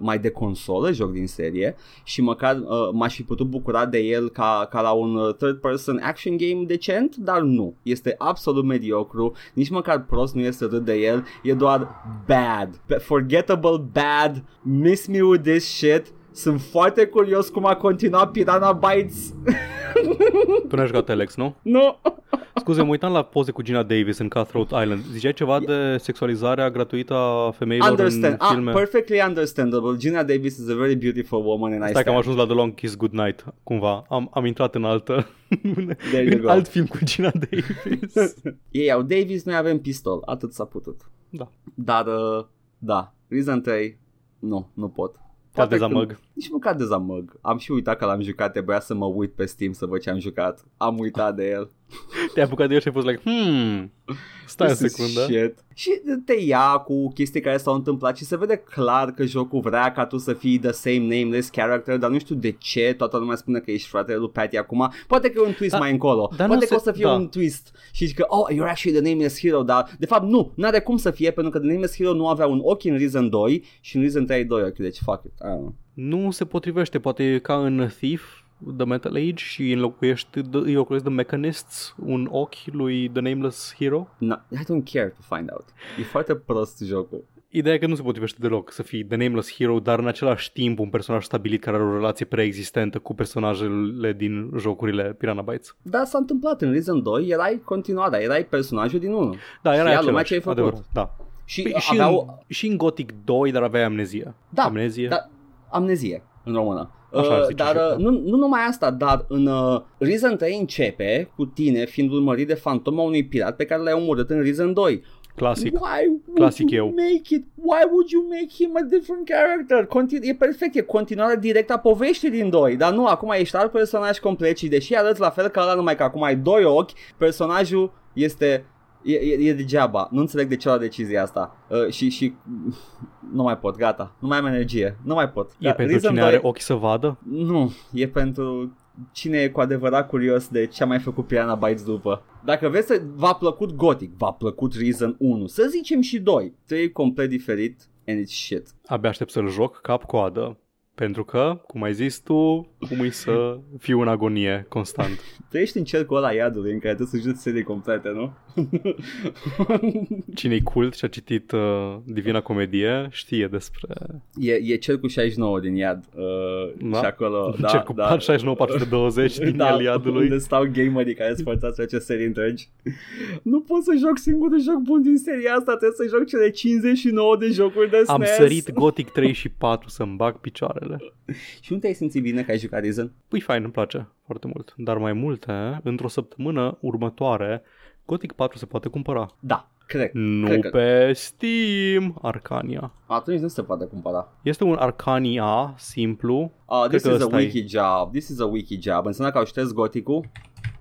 mai de consolă joc din serie și măcar m-aș fi putut bucura de el ca la un third person action game decent, dar nu, este absolut mediocru, nici măcar prost nu este râd de el, e doar bad, forgettable bad, miss me with this shit. Sunt foarte curios cum a continuat Piranha Bytes. Tu n-ai jucat Elex, nu? Nu. Scuze, mă uitam la poze cu Gina Davis în Cutthroat Island. Ziceai ceva de sexualizarea gratuită a femeilor în filme? Perfectly understandable. Gina Davis is a very beautiful woman and I stai că am ajuns la The Long Kiss Goodnight, cumva. Am intrat în altă... în alt film cu Gina Davis. Ei au Davis, noi avem pistol. Atât s-a putut. Da. Dar, da. Risen 3, nu pot. Poate dezamăg. nici măcar dezamăg. Am și uitat că l-am jucat, trebuia să mă uit pe Steam să văd ce am jucat. Am uitat de el. Te-ai apucat de el și ai fost like, stai o secundă. Shit. Și te ia cu chestii care s-au întâmplat și se vede clar că jocul vrea ca tu să fii the same nameless character, dar nu știu de ce toată lumea spune că ești fratele lui Patty acum. Poate că e un twist mai încolo, poate că o să fie un twist și zici că oh, you're actually the nameless hero, dar de fapt nu, n-are cum să fie, pentru că the nameless hero nu avea un ochi în Risen 2 și în Risen 3 ai 2 ochi, deci fuck it. Nu se potrivește, poate ca în Thief The Metal Age și înlocuiești The Mechanists, un ochi lui The Nameless Hero. No, I don't care to find out. E foarte prost jocul. Ideea e că nu se potrivește deloc să fii The Nameless Hero, dar în același timp un personaj stabilit care are o relație preexistentă cu personajele din jocurile Piranha Bytes. Da, s-a întâmplat în Risen 2, erai continuat, dar erai personajul din 1. Da, erai același, adevărat, da. Și în Gothic 2, dar aveai amnezie. Da, amnezie. Da, amnezie în română. Dar nu numai asta, dar în Risen 3 începe cu tine fiind urmărit de fantoma unui pirat pe care l-ai omorât în Risen 2. Classic. Why would you make him a different character? E perfect, e continuarea directă a poveștii din 2. Dar nu, acum ești alt personaj complet și deși arăți la fel ca ăla, numai că acum ai doi ochi, personajul este... E degeaba, nu înțeleg de ce la decizia asta și nu mai pot, gata, nu mai am energie, nu mai pot. E pentru Risen cine 2... are ochi să vadă? Nu, e pentru cine e cu adevărat curios de ce a mai făcut Piranha Bytes după. Dacă vezi că v-a plăcut Gothic, v-a plăcut Risen 1, să zicem și 2, 3 e complet diferit and it's shit. Abia aștept să-l joc cap-coadă. Pentru că, cum ai zis tu, cum e să fiu în agonie constant. Tu ești în cercul ăla iadului în care trebuie să joci serii complete, nu? Cine-i cult și a citit Divina Comedie știe despre... E cercul 69 din iad. Și acolo... Cercul 69-420 din el iadului. Unde stau gamerii care spărțați aceste serii întregi. Nu pot să joc singurul joc bun din seria asta, trebuie să joc cele 59 de jocuri de SNES. Am sărit Gothic 3 și 4 să-mi bag picioarele. Și nu te-ai simțit bine că ai jucat Risen? Păi fain, îmi place foarte mult. Dar mai multe, într-o săptămână următoare, Gothic 4 se poate cumpăra. Da, cred. Nu cred că... pe Steam, Arcania. Atunci nu se poate cumpăra. Este un Arcania simplu. This is a wiki job. Înseamnă că au șters Gothic-ul?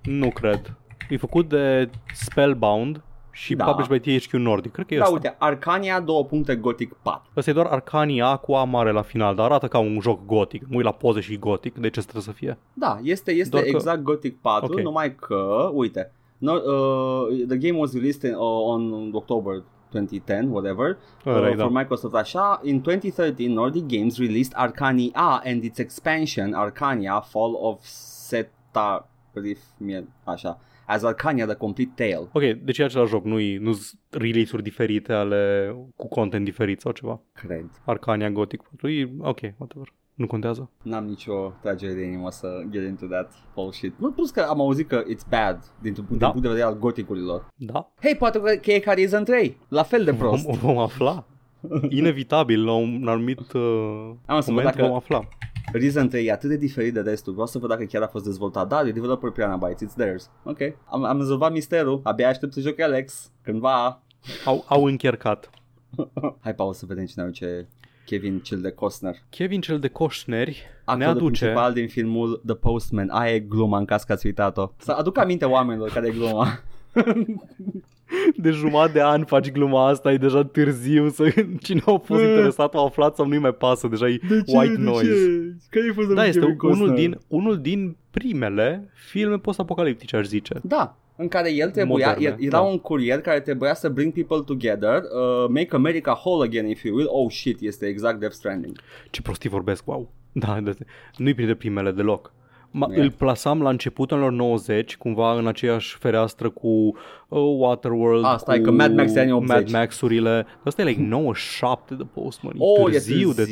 Nu cred. E făcut de Spellbound și published by THQ Nordic, cred că e ăsta. Da, uite, Arcania, Gothic 4. Ăsta e doar Arcania cu A mare la final, dar arată ca un joc gotic. Mui la poze și gotic, deci ce trebuie să fie? Da, este exact că... Gothic 4, okay. Numai că, uite, the game was released on October 2010, whatever, for Microsoft, așa. In 2013, Nordic Games released Arcania and its expansion, Arcania Fall of Setarah, așa. As Arcania, The Complete Tale. Ok, deci e același joc, nu release-uri diferite ale cu content diferit sau ceva? Cred. Arcania Gothic 4, ok, whatever. Nu contează? N-am nicio tragere de inimă să get into that bullshit. Nu, plus că am auzit că it's bad din punct de vedere al goticurilor. Da. Hei, poate că e ca Risen 3, la fel de prost. Vom afla. Inevitabil, la un anumit moment vom afla. Risen 3 e atât de diferit de restul. Vreau să văd dacă chiar a fost dezvoltat. Da, e developer Piranha Bytes, it's theirs. Ok, am rezolvat misterul. Abia aștept să joc Elex cândva. Au încercat. Hai, Paul, să vedem cine aduce Kevin cel de Costner. Kevin cel de Costner ne aduce principal din filmul The Postman. Aia e gluma, în caz că ați uitat-o. Să aduc aminte oamenilor care e gluma. De jumătate de an faci gluma asta, e deja târziu, cine a fost interesat a aflat sau nu-i mai pasă, deja e white noise. Da, este unul din primele filme post-apocaliptice, aș zice. Da, în care el era un curier care trebuia să bring people together, make America whole again if you will, oh shit, este exact Death Stranding. Ce prostii vorbesc, wow. Da, nu-i printre primele deloc. Îl plasam la începutul anilor 90, cumva în aceeași fereastră cu Waterworld, cu Mad Max-urile. Asta e like 97 de Postman, târziu de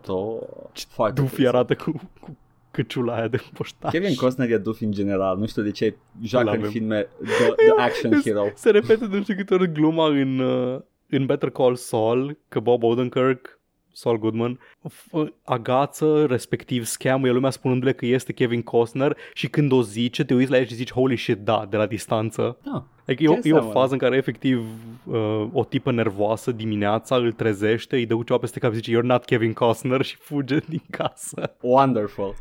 tot. Ce dufi arată cu căciula aia de poștaș. Kevin Costner e dufi în general, nu știu de ce joacă în filme The Action Hero. Se repete de nu știu câte ori gluma în Better Call Saul, că Bob Odenkirk Saul Goodman, agață, respectiv scamuie lumea spunându-le că este Kevin Costner și când o zice, te uiți la el și zici holy shit, da, de la distanță. Ah. Adică e o fază în care efectiv o tipă nervoasă dimineața îl trezește, îi dă ceva peste cap și zice you're not Kevin Costner și fuge din casă. Wonderful.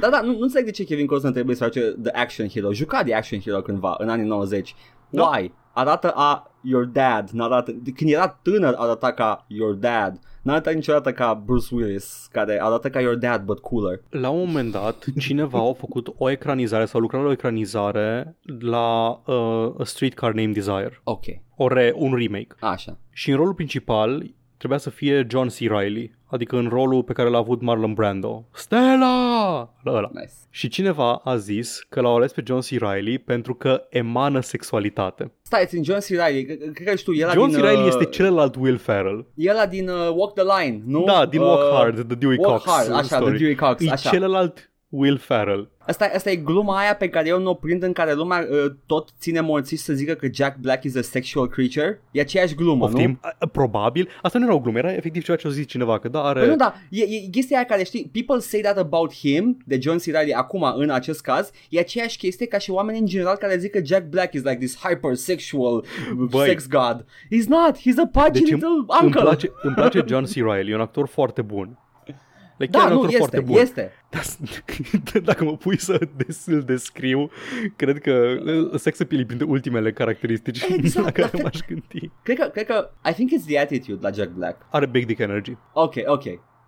Da, nu înțeleg de ce Kevin Costner trebuie să face The Action Hero. Juca de Action Hero cândva, în anii 90. Da. Why? Arată a your dad. Arată, când era tânăr arăta ca your dad. N-a arătat niciodată ca Bruce Willis, care arată ca your dad, but cooler. La un moment dat, cineva a făcut o ecranizare sau lucrat la o ecranizare la A Streetcar Named Desire. Ok. Un remake. Așa. Și în rolul principal trebuia să fie John C. Reilly, adică în rolul pe care l-a avut Marlon Brando. Stella! Nice. Și cineva a zis că l-au ales pe John C. Reilly pentru că emană sexualitate. Stai, în John C. Reilly, cred că știu, era John C. Reilly este celălalt Will Ferrell. Era din Walk the Line, nu? Da, din Walk Hard, The Dewey Cox Hard, așa, The Dewey Cox, e așa. E celălalt Will Ferrell. Asta e gluma aia pe care eu nu o prind, în care lumea tot ține morțiși să zică că Jack Black is a sexual creature. E aceeași glumă, Poftim? Nu? Probabil. Asta nu era o glumă, era efectiv ceea ce o zis cineva, că da, are... Păi nu, da, e chestia aia care, știi, people say that about him, de John C. Reilly, acum, în acest caz, e aceeași chestie ca și oamenii în general care zic că Jack Black is like this hypersexual sex god. He's not, he's a pudgy little uncle. Îmi place John C. Reilly, e un actor foarte bun. Da, nu, este. Dacă mă pui să îl descriu, cred că sex appeal-i printre ultimele caracteristici la care m-aș gândi. Cred că, I think it's the attitude la Jack Black. Are big dick energy. Ok.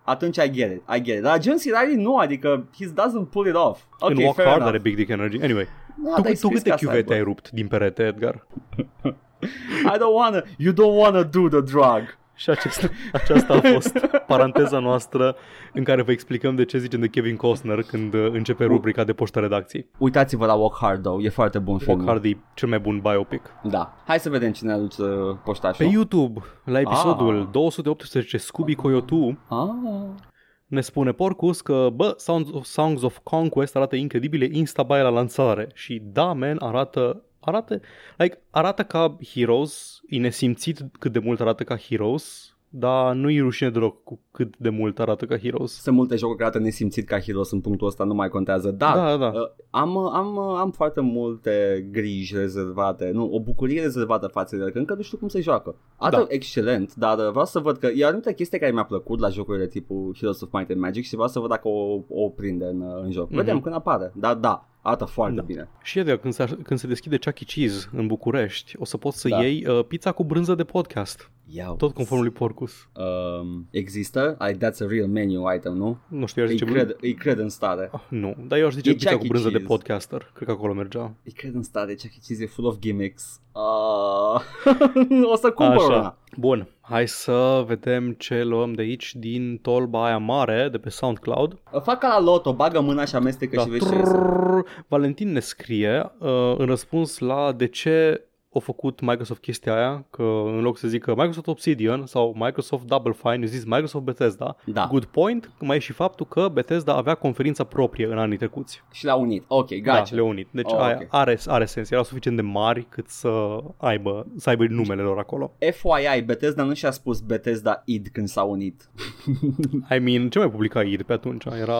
Atunci I get it. Dar John C. Reilly nu, adică he doesn't pull it off. Okay, in Walk Hard are big dick energy. Anyway, tu câte chiuvete ai rupt din perete, Edgar? You don't wanna do the drug. Și aceasta a fost paranteza noastră în care vă explicăm de ce zicem de Kevin Costner când începe rubrica de poștă redacției. Uitați-vă la Walk Hard, though. E foarte bun film. Walk Hard e cel mai bun biopic. Da. Hai să vedem cine aduce poștașul. Pe YouTube, la episodul 218 Scooby Coyotu, ne spune Porcus că Sounds of Conquest arată incredibile instabaia la lansare. Și da, man, arată ca Heroes, e nesimțit cât de mult arată ca Heroes, dar nu-i rușine deloc cu cât de mult arată ca Heroes. Sunt multe jocuri care arată nesimțit ca Heroes, în punctul ăsta nu mai contează, dar am foarte multe griji rezervate, o bucurie rezervată față de el, că încă nu știu cum se joacă. Arată excelent, dar vreau să văd că e anumite chestii care mi-a plăcut la jocurile tipul Heroes of Might and Magic și vreau să văd dacă o prinde în joc. Vedem când apare, dar arată foarte bine. Și Edgar, când se deschide Chuck E. Cheese în București, o să poți să iei pizza cu brânză de podcast. Iau. Tot conform lui Porcus. Există? That's a real menu item, nu? Nu știu, îi cred în stare. Nu, dar eu aș zice pizza cu brânză de podcaster. Cred că acolo mergea. Îi cred în stare, Chuck E. Cheese e full of gimmicks. O să cumpăr una. Bun, hai să vedem ce luăm de aici din tolba aia mare de pe SoundCloud. Fac ca la loto, bagă mâna și amestecă și vezi ce iese. Valentin ne scrie în răspuns la de ce a făcut Microsoft chestia aia, că în loc să zică Microsoft Obsidian sau Microsoft Double Fine, zis Microsoft Bethesda. Da. Good point, mai e și faptul că Bethesda avea conferința proprie în anii trecuți. Și l-a unit. Ok, gotcha. Da, le-a unit. Deci are sens. Erau suficient de mari cât să aibă numele lor acolo. FYI, Bethesda nu și-a spus Bethesda id când s-a unit. I mean, ce mai publica id pe atunci? Era...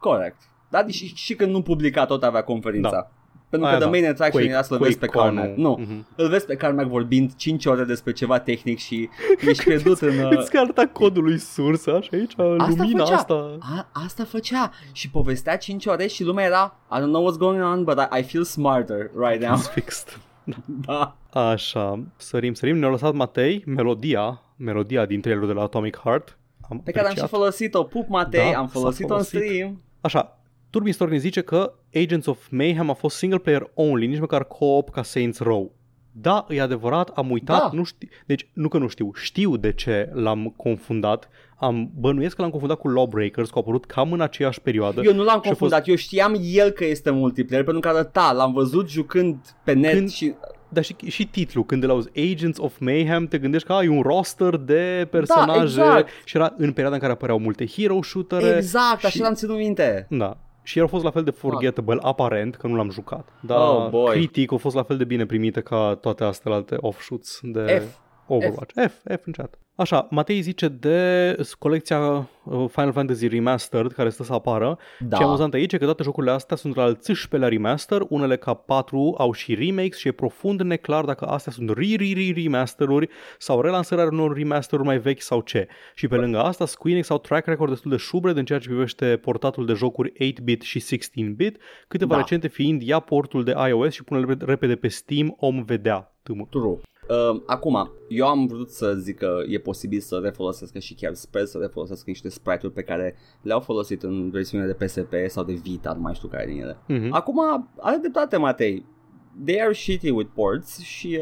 Corect. Dar și când nu publica tot avea conferința. Da. Pentru că main attraction era să-l vezi pe Carmack. Nu, îl vezi pe Carmack vorbind 5 ore despre ceva tehnic și ești credut în... Îți arăta codul lui sursă și aici lumina asta. Asta făcea și povestea 5 ore și lumea era I don't know what's going on, but I feel smarter right now. It's fixed. Da. Așa, sărim. Ne-a lăsat Matei melodia din trailerul de la Atomic Heart. Pe care am și folosit-o. Pup, Matei, am folosit-o în stream. Așa. Turbistor ne zice că Agents of Mayhem a fost single player only, nici măcar co-op ca Saints Row. Da, e adevărat, am uitat, nu știu, deci nu că nu știu de ce l-am confundat. Bănuiesc că l-am confundat cu Lawbreakers, că a apărut cam în aceeași perioadă. Eu nu l-am confundat, eu știam el că este multiplayer, pentru că arăta, l-am văzut jucând pe net și... Dar și titlul, când îl auzi Agents of Mayhem, te gândești că ai un roster de personaje. Da, exact. Și era în perioada în care apăreau multe hero shootere. Exact, și... așa l-am ținut minte. Da. Și el a fost la fel de forgettable, aparent, că nu l-am jucat. Dar critic a fost la fel de bine primită ca toate astea alte offshoots de Overwatch. F în chat. Așa, Matei zice de colecția Final Fantasy Remastered care stă să apară. Da. Ce amuzant aici e că toate jocurile astea sunt al 11-lea remaster, unele ca 4 au și remakes și e profund neclar dacă astea sunt remasteruri sau relansarea unor remasteruri mai vechi sau ce. Și pe lângă asta, Square Enix au track record destul de șubred în ceea ce privește portatul de jocuri 8-bit și 16-bit, câteva recente fiind ia portul de iOS și pune-l repede pe Steam, om vedea. True. Acum, eu am vrut să zic că e posibil să refolosesc și chiar sper să refolosesc niște sprite-uri pe care le-au folosit în versiunea de PSP sau de Vita, nu mai știu care din ele. Acum, are dreptate, Matei. They are shitty with ports și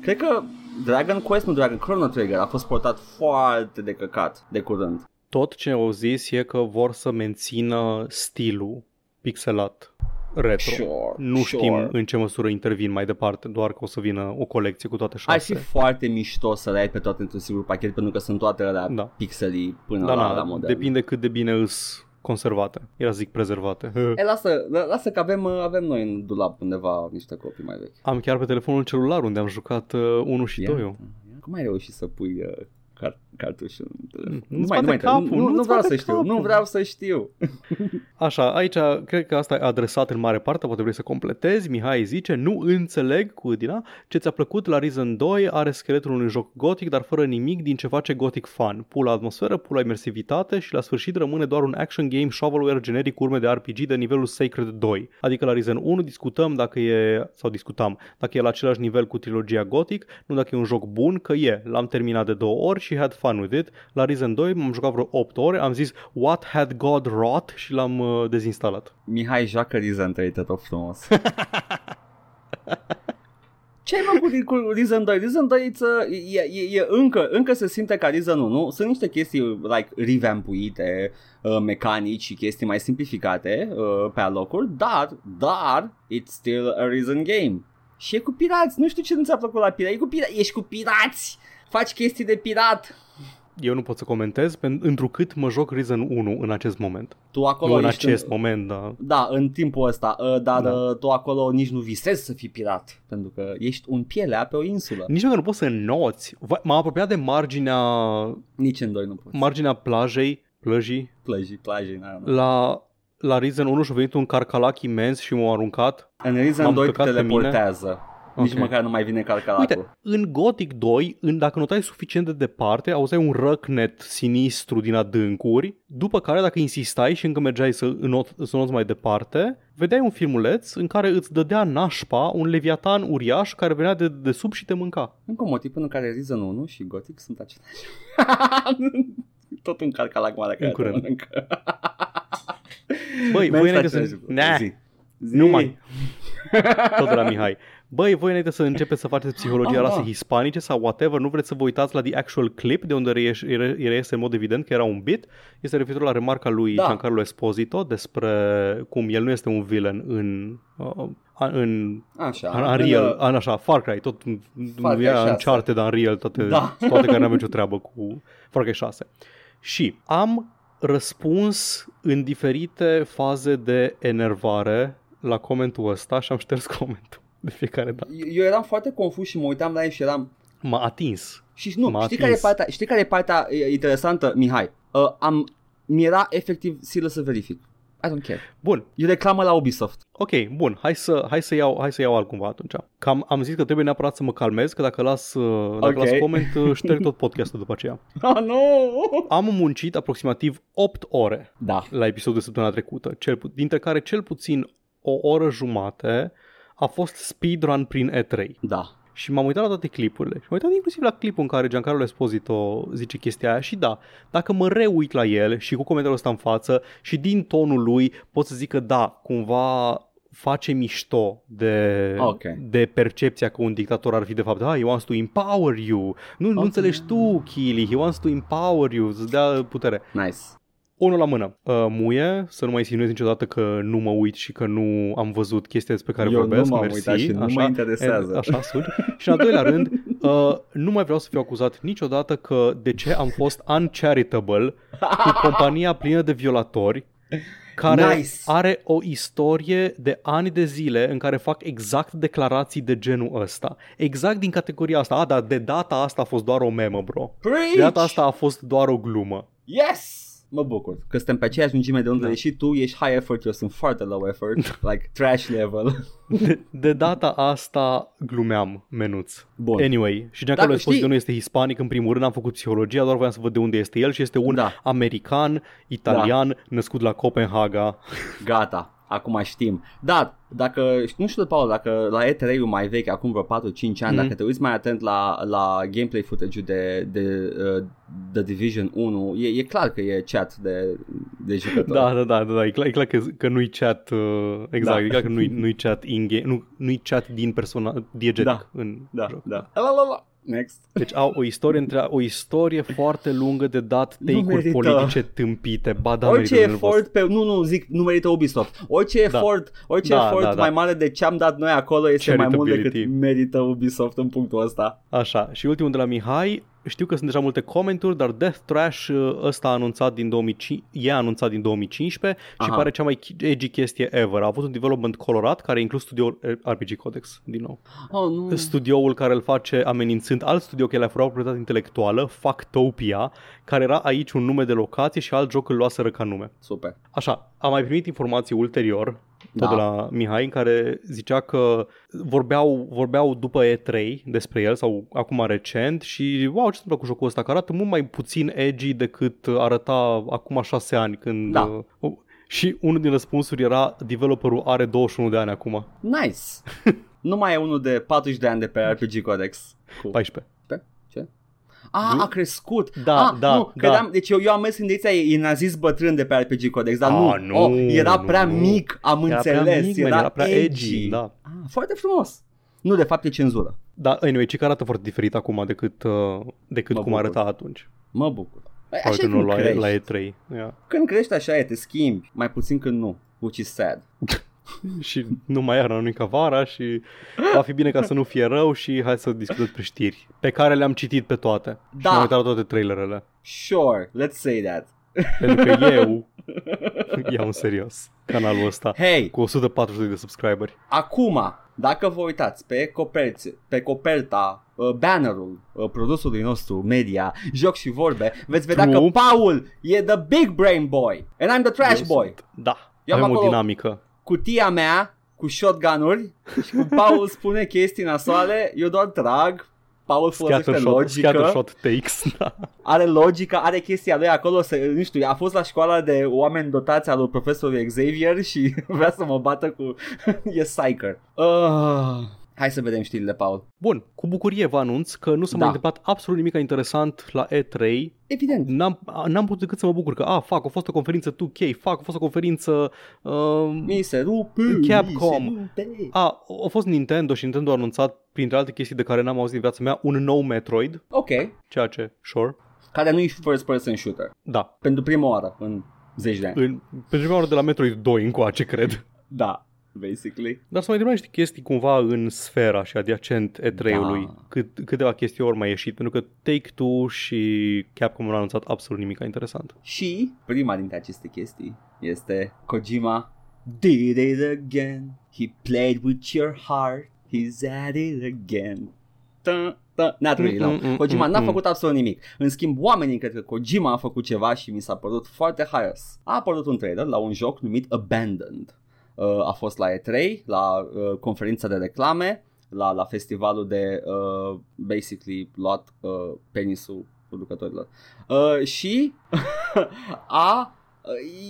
cred că Chrono Trigger a fost portat foarte de căcat de curând. Tot ce au zis e că vor să mențină stilul pixelat retro. Sure. Știm în ce măsură intervin mai departe, doar că o să vină o colecție cu toate șase. Ar fi foarte mișto să le ai pe toate într-un singur pachet, pentru că sunt toate alea pixelii până la model. Depinde cât de bine îs conservate. Era zic prezervate. Lasă că avem noi în dulap undeva niște copii mai vechi. Am chiar pe telefonul celular unde am jucat 1 și 2. Cum ai reușit să pui cartușul? Nu vreau să știu. Așa, aici cred că asta e adresat în mare parte, poate vrei să completezi. Mihai zice, nu înțeleg cu Dina ce ți-a plăcut la Risen 2, are scheletul unui joc gotic, dar fără nimic din ce face gotic fun. Pula atmosferă, pula imersivitate și la sfârșit rămâne doar un action game shovelware generic cu urme de RPG de nivelul Sacred 2. Adică la Risen 1 discutam dacă e la același nivel cu trilogia gotic, nu dacă e un joc bun, că e. L-am terminat de 2 ori și had fun with it. La Risen 2 m-am jucat vreo 8 ore, am zis what had God wrought și l-am dezinstalat. Mihai joacă Risen 3, te tot frumos. Ce-ai făcut cu Risen 2? Risen 2 e încă se simte ca Risen 1. Sunt niște chestii like revampuite, mecanici și chestii mai simplificate pe alocuri, dar it's still a Risen game. Și e cu pirați, nu știu ce nu ți-a plăcut la pirați, ești cu pirați! Faci chestii de pirat. Eu nu pot să comentez, întrucât mă joc Risen 1 în acest moment. Tu acolo nu în acest moment, dar... Da, în timpul ăsta, dar tu acolo nici nu visezi să fii pirat, pentru că ești un pielea pe o insulă. Nici măcar nu poți să înnoți. M-am apropiat de marginea... Nici în doi nu poți. Marginea plajei, la Risen 1 și-a venit un carcalac imens și m-a aruncat. În Risen 2 te teleportează. Okay. Nici măcar nu mai vine calcalacul. Uite, în Gothic 2, dacă notai suficient de departe, auzeai un răcnet sinistru din adâncuri, după care dacă insistai și încă mergeai să noți mai departe, vedeai un filmuleț în care îți dădea nașpa un leviatan uriaș care venea de sub și te mânca. Încă un motiv pentru care Risen 1 și Gothic sunt același. Tot un calcalac mare care te mănâncă. Băi, voi înainte să... Numai. Tot de la Mihai. Băi, voi înainte să începeți să faceți psihologia rasei hispanice sau whatever, nu vreți să vă uitați la The Actual Clip, de unde reiese în mod evident că era un bit. Este referitor la remarca lui Giancarlo Esposito despre cum el nu este un villain în Far Cry, tot era Uncharted, dar Unreal, toate care n-am nicio treabă cu Far Cry 6. Și am răspuns în diferite faze de enervare la comentul ăsta și am șters comentul. De fiecare dată. Eu eram foarte confuz și mă uitam la ei și eram... M-a atins. Și nu, știi care e partea interesantă, Mihai? Mi-era efectiv silă să verific. I don't care. Bun. Eu reclamă la Ubisoft. Ok, bun. Hai să iau altcumva atunci. Cam am zis că trebuie neapărat să mă calmez, că dacă las coment, șterg tot podcastul după aceea. Oh, no! Am muncit aproximativ 8 ore la episodul de săptămâna trecută, dintre care cel puțin o oră jumate... A fost speedrun prin E3. Da. Și m-am uitat la toate clipurile. Și m-am uitat inclusiv la clipul în care Giancarlo Esposito zice chestia aia. Și dacă mă reuit la el și cu comentariul ăsta în față și din tonul lui pot să zic că cumva face mișto de percepția că un dictator ar fi de fapt he wants to empower you. Nu înțelegi tu, Kili, he wants to empower you, să-ți dea putere. Nice. Unul la mână, muie, să nu mai insinuez niciodată că nu mă uit și că nu am văzut chestia despre care vorbesc. Eu nu m-am uitat și nu mă interesează. Așa sunt. Și în al doilea rând, nu mai vreau să fiu acuzat niciodată că de ce am fost uncharitable cu compania plină de violatori care are o istorie de ani de zile în care fac exact declarații de genul ăsta. Exact din categoria asta. A, dar de data asta a fost doar o memă, bro. Preach! De data asta a fost doar o glumă. Yes! Mă bucur că suntem pe aceeași lungime de undă, deși tu ești high effort, eu sunt foarte low effort, like trash level. De data asta glumeam, menuț. Bun. Anyway, și de acolo a spus că nu este hispanic, în primul rând am făcut psihologia, doar voiam să văd de unde este el și este un american, italian, născut la Copenhaga. Gata. Acum știm. Dar, dacă, nu știu, Paul, dacă la E3-ul mai vechi, acum vreo 4-5 ani, dacă te uiți mai atent la gameplay footage-ul de The Division 1, e clar că e chat de jucători. Da, e clar că nu-i chat, exact, e clar că nu-i chat in-game, nu-i chat din persona, diegetic în joc. Da. Next. Deci au o istorie foarte lungă de dat take-uri politice tâmpite. Nu merită Ubisoft. Orice efort mai mare de ce am dat noi acolo este mai mult decât merită Ubisoft în punctul ăsta. Așa, și ultimul de la Mihai. Știu că sunt deja multe comentarii, dar Death Trash ăsta anunțat din 2015 și pare cea mai edgy chestie ever. A avut un development colorat care a inclus studioul RPG Codex din nou. Oh, nu. Studioul care îl face amenințând alt studio că le-a furat proprietate intelectuală, Factopia, care era aici un nume de locație și alt joc îl luaseră ca nume. Super. Așa, am mai primit informații ulterior tot de la Mihai, în care zicea că vorbeau după E3 despre el sau acum recent și wow, ce se întâmplă cu jocul ăsta, că arată mult mai puțin edgy decât arăta acum 6 ani când... Da. Și unul din răspunsuri era developerul are 21 de ani acum. Nice! Nu mai e unul de 40 de ani de pe RPG Codex. Cool. 14. A crescut. Nu, credeam, deci eu am mers în direcția e nazis bătrân de pe RPG Codex, dar nu, era prea mic, am înțeles, era prea edgy. Da. Foarte frumos. Nu, de fapt e cenzură. Da, anyway, ce arată foarte diferit acum decât cum arăta atunci. Mă bucur. Așa nu la E3. Yeah. Când crești așa te schimbi, mai puțin când nu, which is sad. Și nu mai era nimic ca vara și va fi bine ca să nu fie rău și hai să discutăm despre știri pe care le-am citit pe toate și am uitat toate trailerele. Sure, let's say that. Pentru că eu iau în serios canalul ăsta cu 140 de subscriberi. Acum, dacă vă uitați pe coperta, bannerul produsului nostru media, joc și vorbe, veți vedea că Paul e the big brain boy and I'm the trash boy. Da, eu avem o dinamică. Cutia mea cu shotgun-uri și cu Paul spune chestii nasoale, eu doar trag, Paul folosește logică. Scatter shot takes, da. Are logică, are chestia lui acolo, nu știu, a fost la școala de oameni dotați al lui profesorului Xavier și vrea să mă bată cu... e psyker. Hai să vedem știrile, Paul. Bun, cu bucurie vă anunț că nu s-a mai întâmplat absolut nimic interesant la E3. Evident. N-am putut decât să mă bucur că, a fost o conferință 2K, a fost o conferință Capcom. A fost Nintendo și Nintendo a anunțat, printre alte chestii de care n-am auzit în viața mea, un nou Metroid. Ok. Ceea ce, sure. Care nu e first person shooter. Da. Pentru prima oară în 10 de ani. Pentru prima oară de la Metroid 2 încoace, cred. Da. Basically. Dar să mai întâmplă niște chestii cumva în sfera și adiacent E3-ului, câteva chestii ori mai ieșit, pentru că Take-Two și Capcom nu au anunțat absolut nimic interesant. Și prima dintre aceste chestii este Kojima did it again, he played with your heart, he's at it again. Kojima n-a făcut absolut nimic. În schimb, oamenii cred că Kojima a făcut ceva și mi s-a părut foarte haios. A apărut un trailer la un joc numit Abandoned. A fost la E3, la conferința de reclame, la festivalul de basically luat penisul producătorilor. Și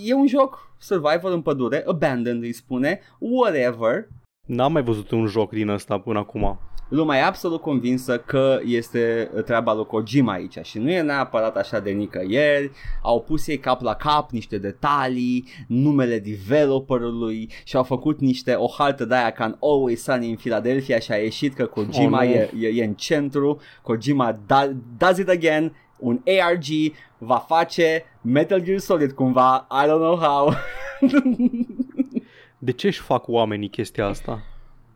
e un joc survival în pădure, Abandoned îi spune, whatever. N-am mai văzut un joc din ăsta până acum. Lumea e absolut convinsă că este treaba lui Kojima aici și nu e neapărat așa de nicăieri. Au pus ei cap la cap niște detalii, numele developerului și au făcut niște o hartă de aia ca în Always Sunny în Philadelphia și a ieșit că Kojima e în centru. Kojima does it again, un ARG, va face Metal Gear Solid cumva, I don't know how. De ce își fac oamenii chestia asta?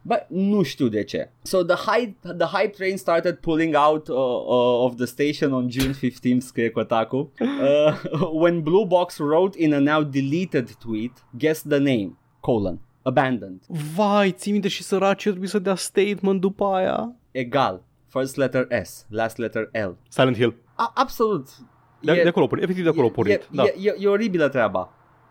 Bă, nu știu de ce. So the hype train started pulling out of the station on June 15th, scrie Kotaku. When Blue Box wrote in a now deleted tweet, guess the name, colon, Abandoned. Vai, ții minte și săracii trebuie să dea statement după aia. Egal, first letter S, last letter L. Silent Hill. Absolut. De acolo pornit, efectiv de acolo pornit. Da. E oribilă treaba.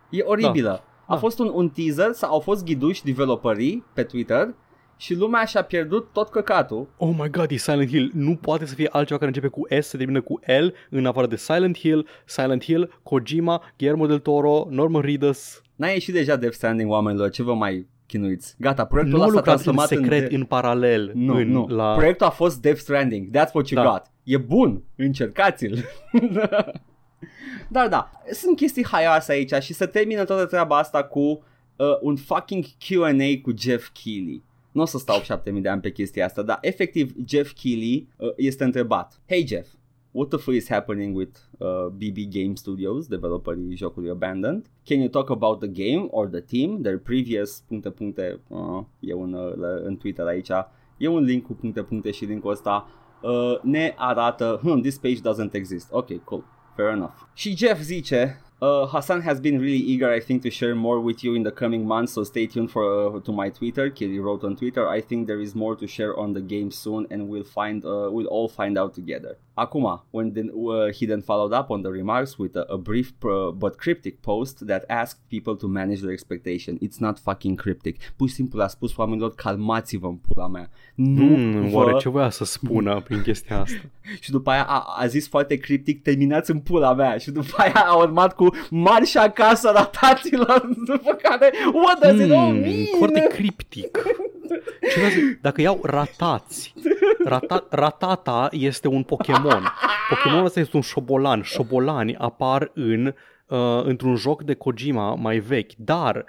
E oribilă. Da. A fost un teaser, au fost ghiduși developerii pe Twitter și lumea și-a pierdut tot căcatul. Oh my god, e Silent Hill. Nu poate să fie altceva care începe cu S, se termină cu L, în afară de Silent Hill, Kojima, Guillermo del Toro, Norman Reedus. N-a ieșit deja Death Stranding, oamenilor, ce vă mai chinuiți? Gata, proiectul ăla s-a transformat în... Nu lucrați în secret, în paralel. Nu. La... Proiectul a fost Death Stranding, that's what you got. E bun, încercați-l. Dar da, sunt chestii haioase aici și se termină toată treaba asta cu un fucking Q&A cu Jeff Keighley. Nu o să stau 7.000 de ani pe chestia asta, dar efectiv Jeff Keighley este întrebat. Hey Jeff, what the fuck is happening with BB Game Studios, developerii jocului Abandoned? Can you talk about the game or the team, their previous... e în Twitter aici, e un link cu ... și linkul ăsta ne arată, this page doesn't exist. Ok, cool. Fair enough. Și Jeff zice, Hassan has been really eager, I think, to share more with you in the coming months, so stay tuned to my Twitter. Kelly wrote on Twitter, I think there is more to share on the game soon, and we'll all find out together. Akuma, he then followed up on the remarks with a brief but cryptic post that asked people to manage their expectation. It's not fucking cryptic. Pur și simplu a spus oamenilor, calmați-vă în pula mea. Oare ce voia să spună prin chestia asta? Și după aia a zis foarte cryptic, terminați în pula mea. Și după aia a urmat cu marș acasă, ratatilor, după care, what does it all mean? Foarte cryptic. Dacă iau ratați, ratata este un Pokémon. Pokémonul ăsta este un șobolan. Șobolani apar într-un joc de Kojima mai vechi, dar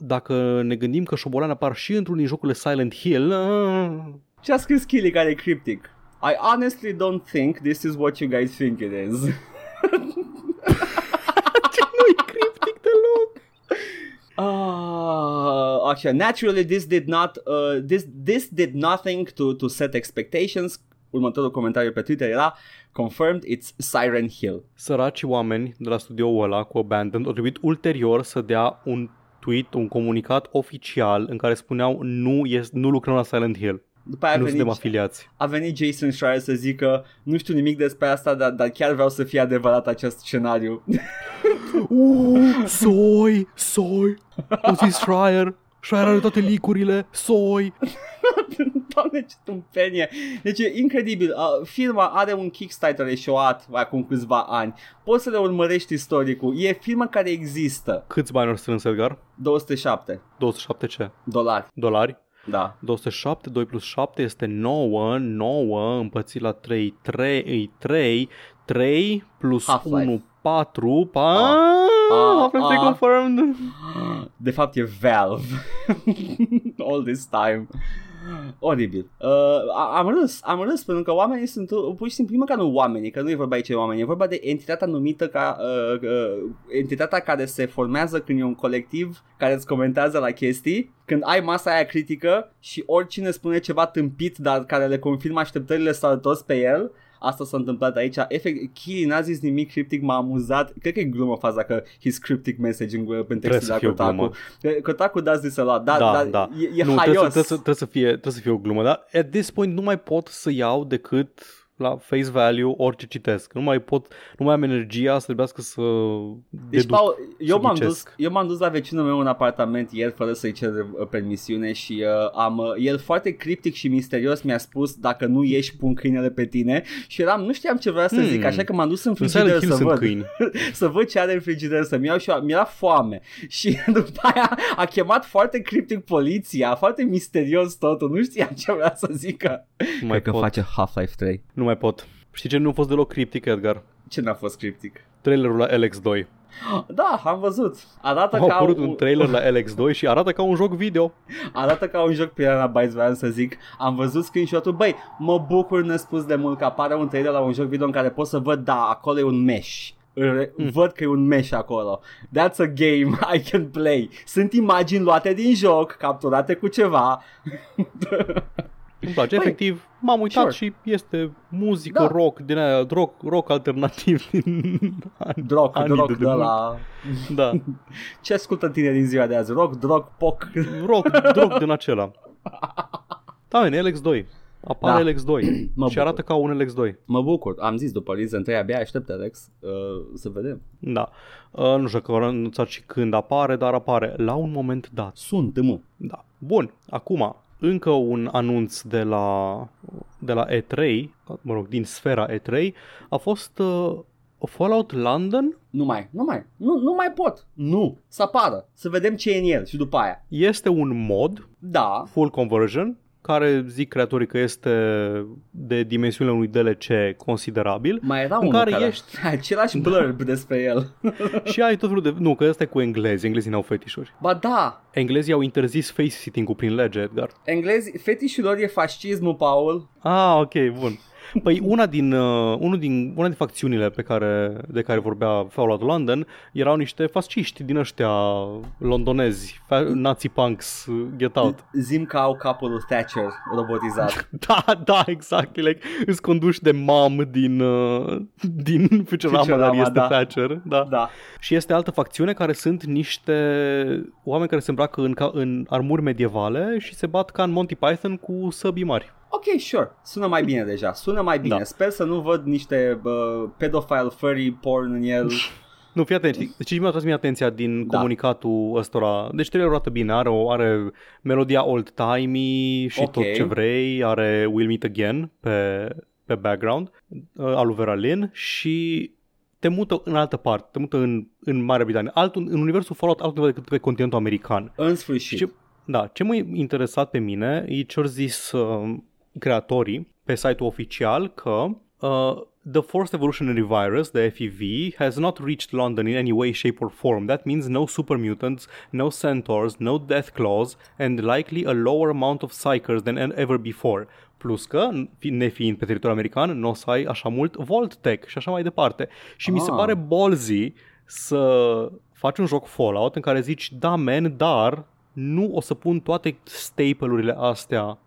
dacă ne gândim că șobolan apar și într-un din jocurile Silent Hill... Ce a scris Keighley care e cryptic? I honestly don't think this is what you guys think it is. Nu-i cryptic deloc. Așa, naturally this did nothing to set expectations. Următorul comentariu pe Twitter era confirmed it's Siren Hill. Săracii oameni de la studioul ăla cu Abandoned au trebuit ulterior să dea un tweet, un comunicat oficial în care spuneau nu lucrăm la Silent Hill. După aia a venit Jason Schreier să zică nu știu nimic despre asta, dar chiar vreau să fie adevărat acest scenariu. Soi o zis Schreier are toate leak-urile. Soi. Doamne, ce tumpenie. Deci e incredibil. Firma are un Kickstarter eșuat acum câțiva ani. Poți să le urmărești istoricul. E firma care există. Câți bani au strâns, Edgar? 207. 207 ce? Dolari? Da. 207, 2 plus 7 este 9, 9 împărțit la 3, 3 plus Half-Life. 1, 4, Half-Life confirmed. De fapt e Valve. All this time. Oribil. Am râs pentru că oamenii sunt pur și simplu, măcar nu oamenii, că nu e vorba aici de oameni, e vorba de entitatea numită ca entitatea care se formează când e un colectiv care îți comentează la chestii, când ai masa aia critică și oricine spune ceva tâmpit, dar care le confirmă așteptările sănătos pe el. Asta s-a întâmplat aici. Efect, Keighley n-a zis nimic cryptic, m-a amuzat. Cred că e glumă faza că his cryptic messaging în textul de Kotaku. Kotaku does this a lot. Da. E nu, haios. Trebuie să fie o glumă, dar at this point nu mai pot să iau decât la face value orice citesc. Nu mai am energia să trebuiască să deduc. Paul, eu m-am dus la vecinul meu în apartament ieri fără să-i cer permisiune și el foarte criptic și misterios mi-a spus dacă nu ieși pun câinele pe tine și nu știam ce vreau să zic, așa că m-am dus în frigider să văd. Să văd ce are în frigider să-mi iau și mi-era foame. Și după aia a chemat foarte criptic poliția, foarte misterios totul, nu știam ce vreau să zică. Cred că face Half-Life 3. Nu mai pot. Știi ce nu a fost deloc criptic, Edgar? Ce n-a fost criptic? Trailerul la Elex 2. Da, am văzut. A apărut un trailer la Elex 2 și arată ca un joc video. Arată ca un joc Piranha Bytes, vreau să zic. Am văzut screenshot-ul. Băi, mă bucur nespus de mult că apare un trailer la un joc video în care pot să văd, da, acolo e un mesh. Văd că e un mesh acolo. That's a game I can play. Sunt imagini luate din joc, capturate cu ceva. Îmi place, efectiv, m-am uitat și este muzică rock din aia, rock alternativ din rock de la... Da. Ce ascultă tine din ziua de azi? Rock din acela. Da, în Elex 2. Apare Elex 2 și arată ca un Elex 2. Mă bucur, am zis, după Risen 3 abia aștept Elex să vedem. Da, nu știu că am anunțat și când apare, dar apare la un moment dat. Da. Bun, acum încă un anunț de la E3, mă rog, din sfera E3, a fost Fallout London. Nu mai pot să apară, să vedem ce e în el și după aia. Este un mod, full conversion, care zic creatorii că este de dimensiunile unui DLC considerabil. Mai era unul care ești... același blurb despre el. Și ai tot felul de... Nu, că ăsta e cu englezii n-au fetișuri. Ba da! Englezii au interzis face-sitting-ul prin lege, Edgar. Fetișul lor e fascismul, Paul. Ah, ok, bun. Păi una din facțiunile de care vorbea Fallout London erau niște fasciști din ăștia londonezi, Nazi punks, get out. Zim că au capul Thatcher robotizat. Da, exact. Îți conduși de mam din Futurama, dar este Thatcher. Da. Și este altă facțiune care sunt niște oameni care se îmbracă în armuri medievale și se bat ca în Monty Python cu săbii mari. Ok, sure. Sună mai bine deja. Da. Sper să nu văd niște pedophile furry porn în el. Nu, fii atent. Deci mi-a tras mie atenția din comunicatul ăstora. Deci trebuie arată bine. Are melodia old-timey și tot ce vrei. Are We'll Meet Again pe background, alu Vera Lynn, și te mută în altă parte. Te mută în Marea Britanie. În universul Fallout altundeva decât pe continentul american. În sfârșit. Ce m-a interesat pe mine e ce-au zis... creatorii pe site-ul oficial că the Forced Evolutionary Virus, the FEV, has not reached London in any way, shape or form. That means no super mutants, no centaurs, no deathclaws and likely a lower amount of psychers than ever before. Plus că, nefiind pe teritoriul american, nu o să ai așa mult Vault-Tec și așa mai departe. Și mi se pare ballsy să faci un joc Fallout în care zici, da, man, dar nu o să pun toate staple-urile astea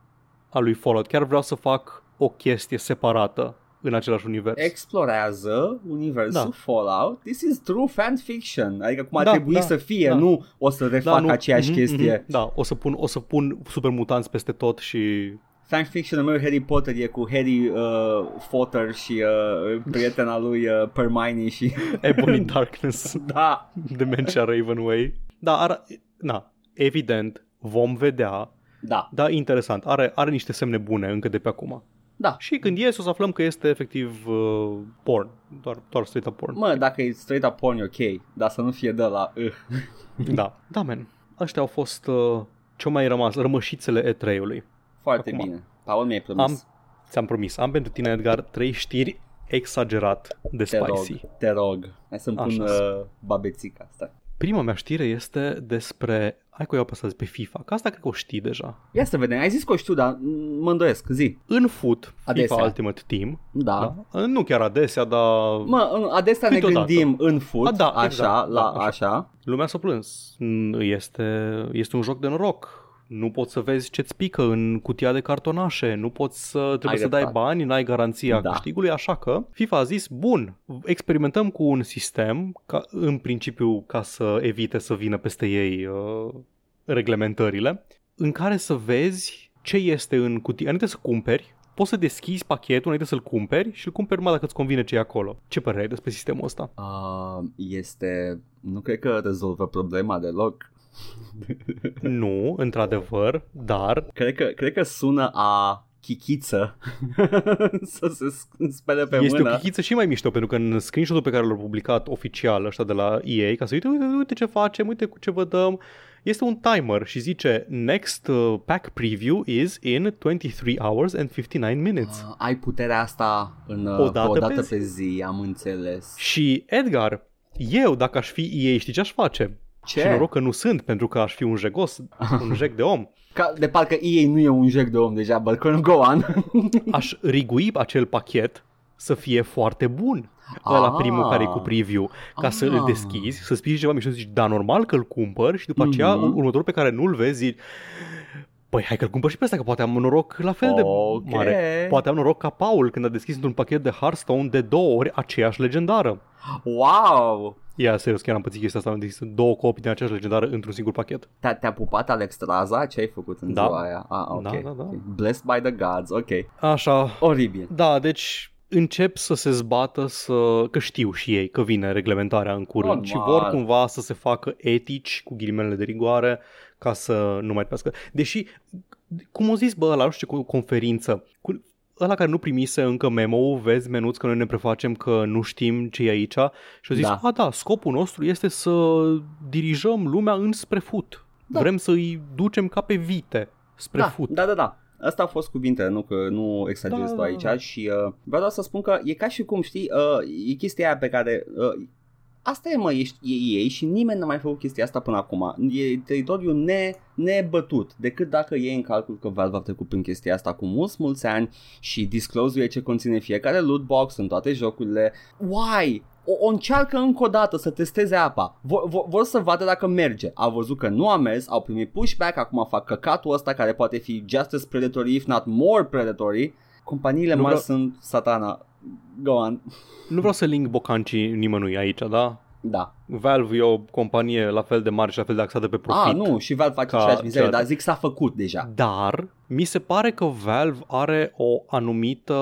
a lui Fallout. Chiar vreau să fac o chestie separată în același univers. Explorează universul Fallout. This is true fan fiction. Adică cum ar trebui să fie, nu o să refac aceeași chestie. Da, o să pun supermutanți peste tot și... Fan fiction-ul meu, Harry Potter, e cu Harry Potter și prietena lui Hermione și... Ebony Darkness. Dementia Ravenway. Evident, vom vedea. Da, interesant. Are niște semne bune încă de pe acum. Da. Și când ies o să aflăm că este efectiv porn. Doar straight up porn. Mă, dacă e straight up porn e ok, dar să nu fie de la... Da, man. Ăștia au fost ce-au mai rămas, rămășițele E3-ului. Foarte acum. Bine. Paul, mi-ai promis. Ți-am promis. Am pentru tine, Edgar, 3 știri exagerat de spicy. Te rog. Hai să-mi pun babețica asta. Prima mea știre este despre... Hai că eu apăsați pe FIFA, că asta cred că o știi deja. Ia să vedem, ai zis că o știu, dar mă îndoiesc, zi. În foot, FIFA Ultimate Team, nu chiar adesea, dar... Mă, adesea ne gândim în foot, așa. Lumea s-a plâns, este un joc de noroc. Nu poți să vezi ce-ți pică în cutia de cartonașe, nu poți să dai bani, n-ai garanția câștigului, așa că FIFA a zis, bun, experimentăm cu un sistem, în principiu ca să evite să vină peste ei reglementările, în care să vezi ce este în cutie, înainte să cumperi, poți să deschizi pachetul înainte să-l cumperi și îl cumperi numai dacă îți convine ce e acolo. Ce părere ai despre sistemul ăsta? Nu cred că rezolvă problema deloc. Nu, într-adevăr, dar... Cred că sună a chichiță să se spele pe mână. Este o chichiță și mai mișto, pentru că în screenshot-ul pe care l-au publicat oficial ăștia de la EA, ca să uite ce facem, uite cu ce vă dăm, este un timer și zice next pack preview is in 23 hours and 59 minutes. Ai puterea asta o dată pe zi, am înțeles. Și Edgar, eu dacă aș fi EA, știi ce aș face? Ce? Și noroc că nu sunt, pentru că aș fi un jegos, un jec de om. De parcă ei nu e un jec de om deja, but go on. Aș rigui acel pachet să fie foarte bun. ăla primul care e cu preview, ca să îl deschizi, să spui ceva mici și zici, da, normal că îl cumpăr, și după aceea următorul pe care nu-l vezi zici, păi hai că-l cumpăr și pe ăsta, că poate am noroc la fel de mare. Poate am noroc ca Paul când a deschis într-un pachet de Hearthstone de 2 ori aceeași legendară. Wow! Ia, serios, chiar am pățit chestia asta, am deschis 2 copii din aceeași legendară într-un singur pachet. Te-a pupat Alex Traza? Ce ai făcut în ziua aia? Ah, ok. Da. Blessed by the gods, ok. Așa. Oribil. Da, deci... încep să se zbată, că știu și ei că vine reglementarea în curând și vor cumva să se facă etici cu ghilimele de rigoare ca să nu mai pască. Deși, cum o zis, ăla, nu știu ce, conferință, cu ăla care nu primise încă memo-ul, vezi, Menuț, că noi ne prefacem că nu știm ce e aici și au zis, scopul nostru este să dirijăm lumea înspre fut. Da. Vrem să îi ducem ca pe vite spre fut. Da. Asta a fost cuvintele, nu că nu exagerez tu aici și vreau să spun că e ca și cum, știi, e chestia aia pe care... asta e, mă, ei și nimeni n-a mai făcut chestia asta până acum. E teritoriu nebătut, decât dacă iei în calcul că Valve a trecut prin chestia asta cu mulți ani și disclose-uie ce conține fiecare lootbox în toate jocurile. Why? O încearcă încă o dată să testeze apa. Vor să vadă dacă merge. Au văzut că nu a mers, au primit pushback, acum fac căcatul ăsta care poate fi just as predatory, if not more predatory. Companiile mari sunt satana. Go on. Nu vreau să link bocancii nimănui aici, da? Da. Valve e o companie la fel de mare și la fel de axată pe profit. Nu, și Valve face aceeași mizerie, dar zic s-a făcut deja. Dar mi se pare că Valve are o anumită...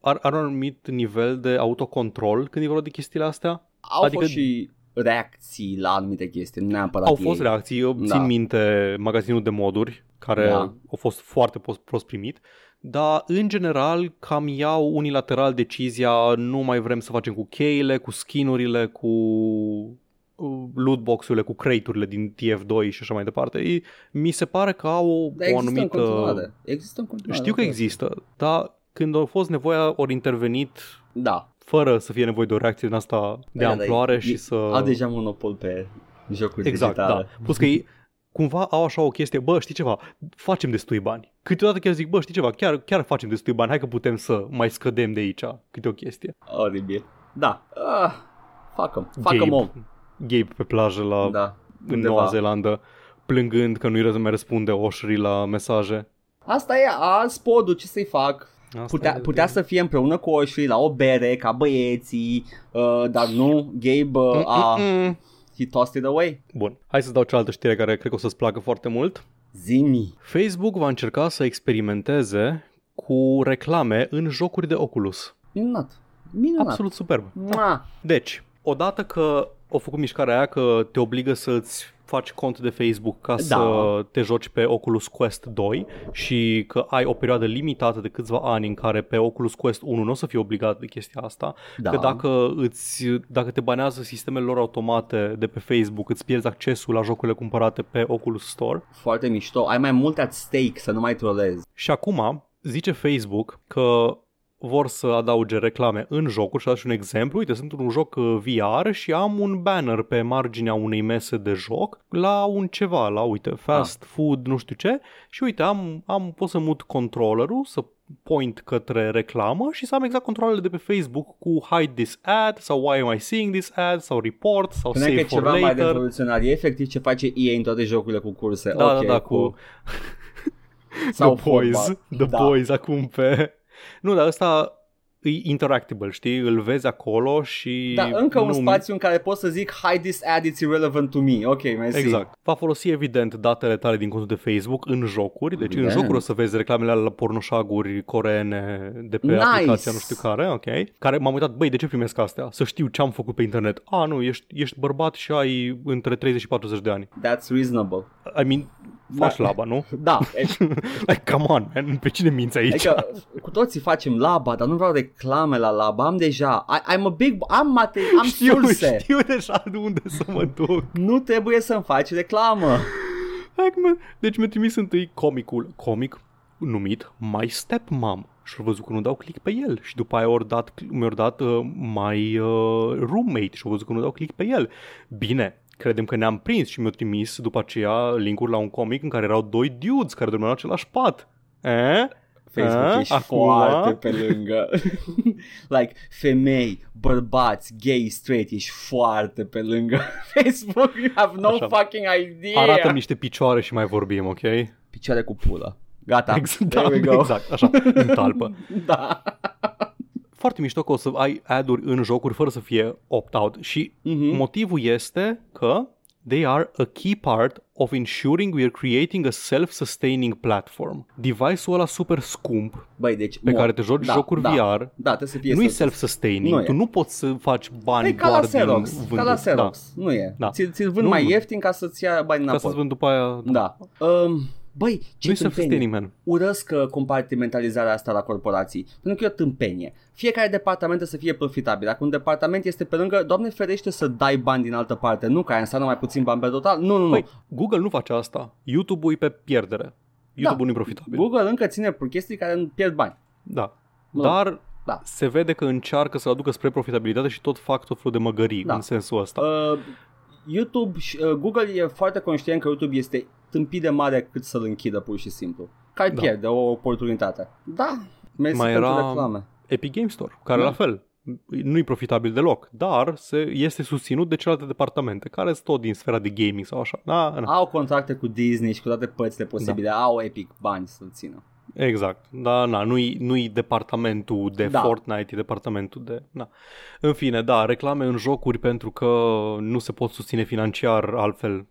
Are un anumit nivel de autocontrol când e vorba de chestiile astea? Adică fost și reacții la anumite chestii, neapărat fost reacții, eu țin minte magazinul de moduri, care a fost foarte prost primit, dar în general cam iau unilateral decizia, nu mai vrem să facem cu cheile, cu skin-urile, cu lootbox-urile, cu crate-urile din TF2 și așa mai departe. Mi se pare că au o anumită... Există în continuare. Știu că există, dar... Când au fost nevoia, ori intervenit fără să fie nevoie de o reacție din asta de amploare și să... Au deja monopol pe jocuri digitale. Exact, da. Plus că ei cumva au așa o chestie, știi ceva, facem destui bani. Câteodată chiar zic, știi ceva, chiar facem destui bani, hai că putem să mai scădem de aici câte o chestie. Oribil. Da. Fuck 'em om. Gabe pe plajă în Noua Zeelandă, plângând că nu-i mai răspunde Oșri la mesaje. Asta e podul, ce să-i fac? Putea să fie împreună cu Oșri la o bere, ca băieții, dar nu, Gabe he tossed it away. Bun, hai să dau cealaltă știre care cred că o să-ți placă foarte mult. Zimi. Facebook va încerca să experimenteze cu reclame în jocuri de Oculus. Minunat. Absolut superb. Deci, odată că au făcut mișcarea aia că te obligă să-ți faci cont de Facebook ca să te joci pe Oculus Quest 2 și că ai o perioadă limitată de câțiva ani în care pe Oculus Quest 1 nu o să fii obligat de chestia asta, că dacă te banează sistemele lor automate de pe Facebook, îți pierzi accesul la jocurile cumpărate pe Oculus Store. Foarte mișto, ai mai mult at stake să nu mai trolezi. Și acum zice Facebook că vor să adauge reclame în jocuri și un exemplu, uite, sunt un joc VR și am un banner pe marginea unei mese de joc la un ceva, uite, fast food, nu știu ce, și uite, pot să mut controllerul, să point către reclamă și să am exact controlele de pe Facebook cu hide this ad sau why am I seeing this ad sau report sau până save for later. Până că ceva mai revoluționar, e efectiv ce face EA în toate jocurile cu curse. Sau The Boys acum pe... Nu, dar ăsta e interactable, știi? Îl vezi acolo și... Dar încă un spațiu în care poți să zic hide this ad, it's irrelevant to me. Ok, mersi. Exact. Va folosi, evident, datele tale din contul de Facebook în jocuri. Deci în jocuri o să vezi reclamele la pornoșaguri coreene de pe aplicația nu știu care. Ok. Care m-am uitat, de ce primesc astea? Să știu ce am făcut pe internet. Nu, ești bărbat și ai între 30 și 40 de ani. That's reasonable. I mean... Faci laba, nu? Da. Come on, man. Pe cine minți aici? Adică, cu toții facem laba, dar nu vreau reclame la laba. Am deja. Știu deja de unde să mă duc. Nu trebuie să-mi faci reclamă. Deci mi-a trimis întâi comic numit My Stepmom. Și-au văzut că nu dau click pe el. Și după aia mi-au dat My Roommate. Și-au văzut că nu dau click pe el. Bine. Credem că ne-am prins și mi-a trimis după aceea link-uri la un comic în care erau 2 dudes care dormeau în același pat. Facebook e foarte pe lângă. Like, femei, bărbați, gay, straight, ești foarte pe lângă Facebook. You have no fucking idea. Arată-mi niște picioare și mai vorbim, ok? Picioare cu pula. Gata. Exact, there we go. Exact, așa, în talpă. Da. Foarte mișto că o să ai ad-uri în jocuri fără să fie opt-out și motivul este că they are a key part of ensuring we are creating a self-sustaining platform. Device-ul ăla super scump, băi, deci, pe care te joci jocuri VR, nu e self-sustaining. Nu e. Tu nu poți să faci bani doar din vânduri. Ca la Xerox, nu e. Da. Ți-l vând mai ieftin ca să-ți ia bani înapoi. Ca să-ți vând după aia. Da. Băi, ce tâmpenie, urăsc compartimentalizarea asta la corporații, pentru că e o tâmpenie. Fiecare departament să fie profitabil. Dacă un departament este pe lângă, Doamne ferește să dai bani din altă parte, nu ca înseamnă mai puțin bani pe total. Nu. Păi, Google nu face asta. YouTube-ul e pe pierdere. YouTube-ul nu e profitabil. Google încă ține chestii care nu pierd bani. Da. Dar... Da. Se vede că încearcă să-l aducă spre profitabilitate și tot fac tot felul de măgării în sensul ăsta. YouTube, Google e foarte conștient că YouTube este tâmpit de mare cât să-l închidă pur și simplu. Care pierde o oportunitate. Da, mersi mai pentru reclame. Epic Games Store, care la fel nu-i profitabil deloc, dar este susținut de celelalte departamente, care sunt tot din sfera de gaming sau așa. Au contracte cu Disney și cu toate părțile posibile, au Epic bani să-l țină. Exact, dar nu-i departamentul de Fortnite, e departamentul de... Na. În fine, reclame în jocuri pentru că nu se pot susține financiar altfel.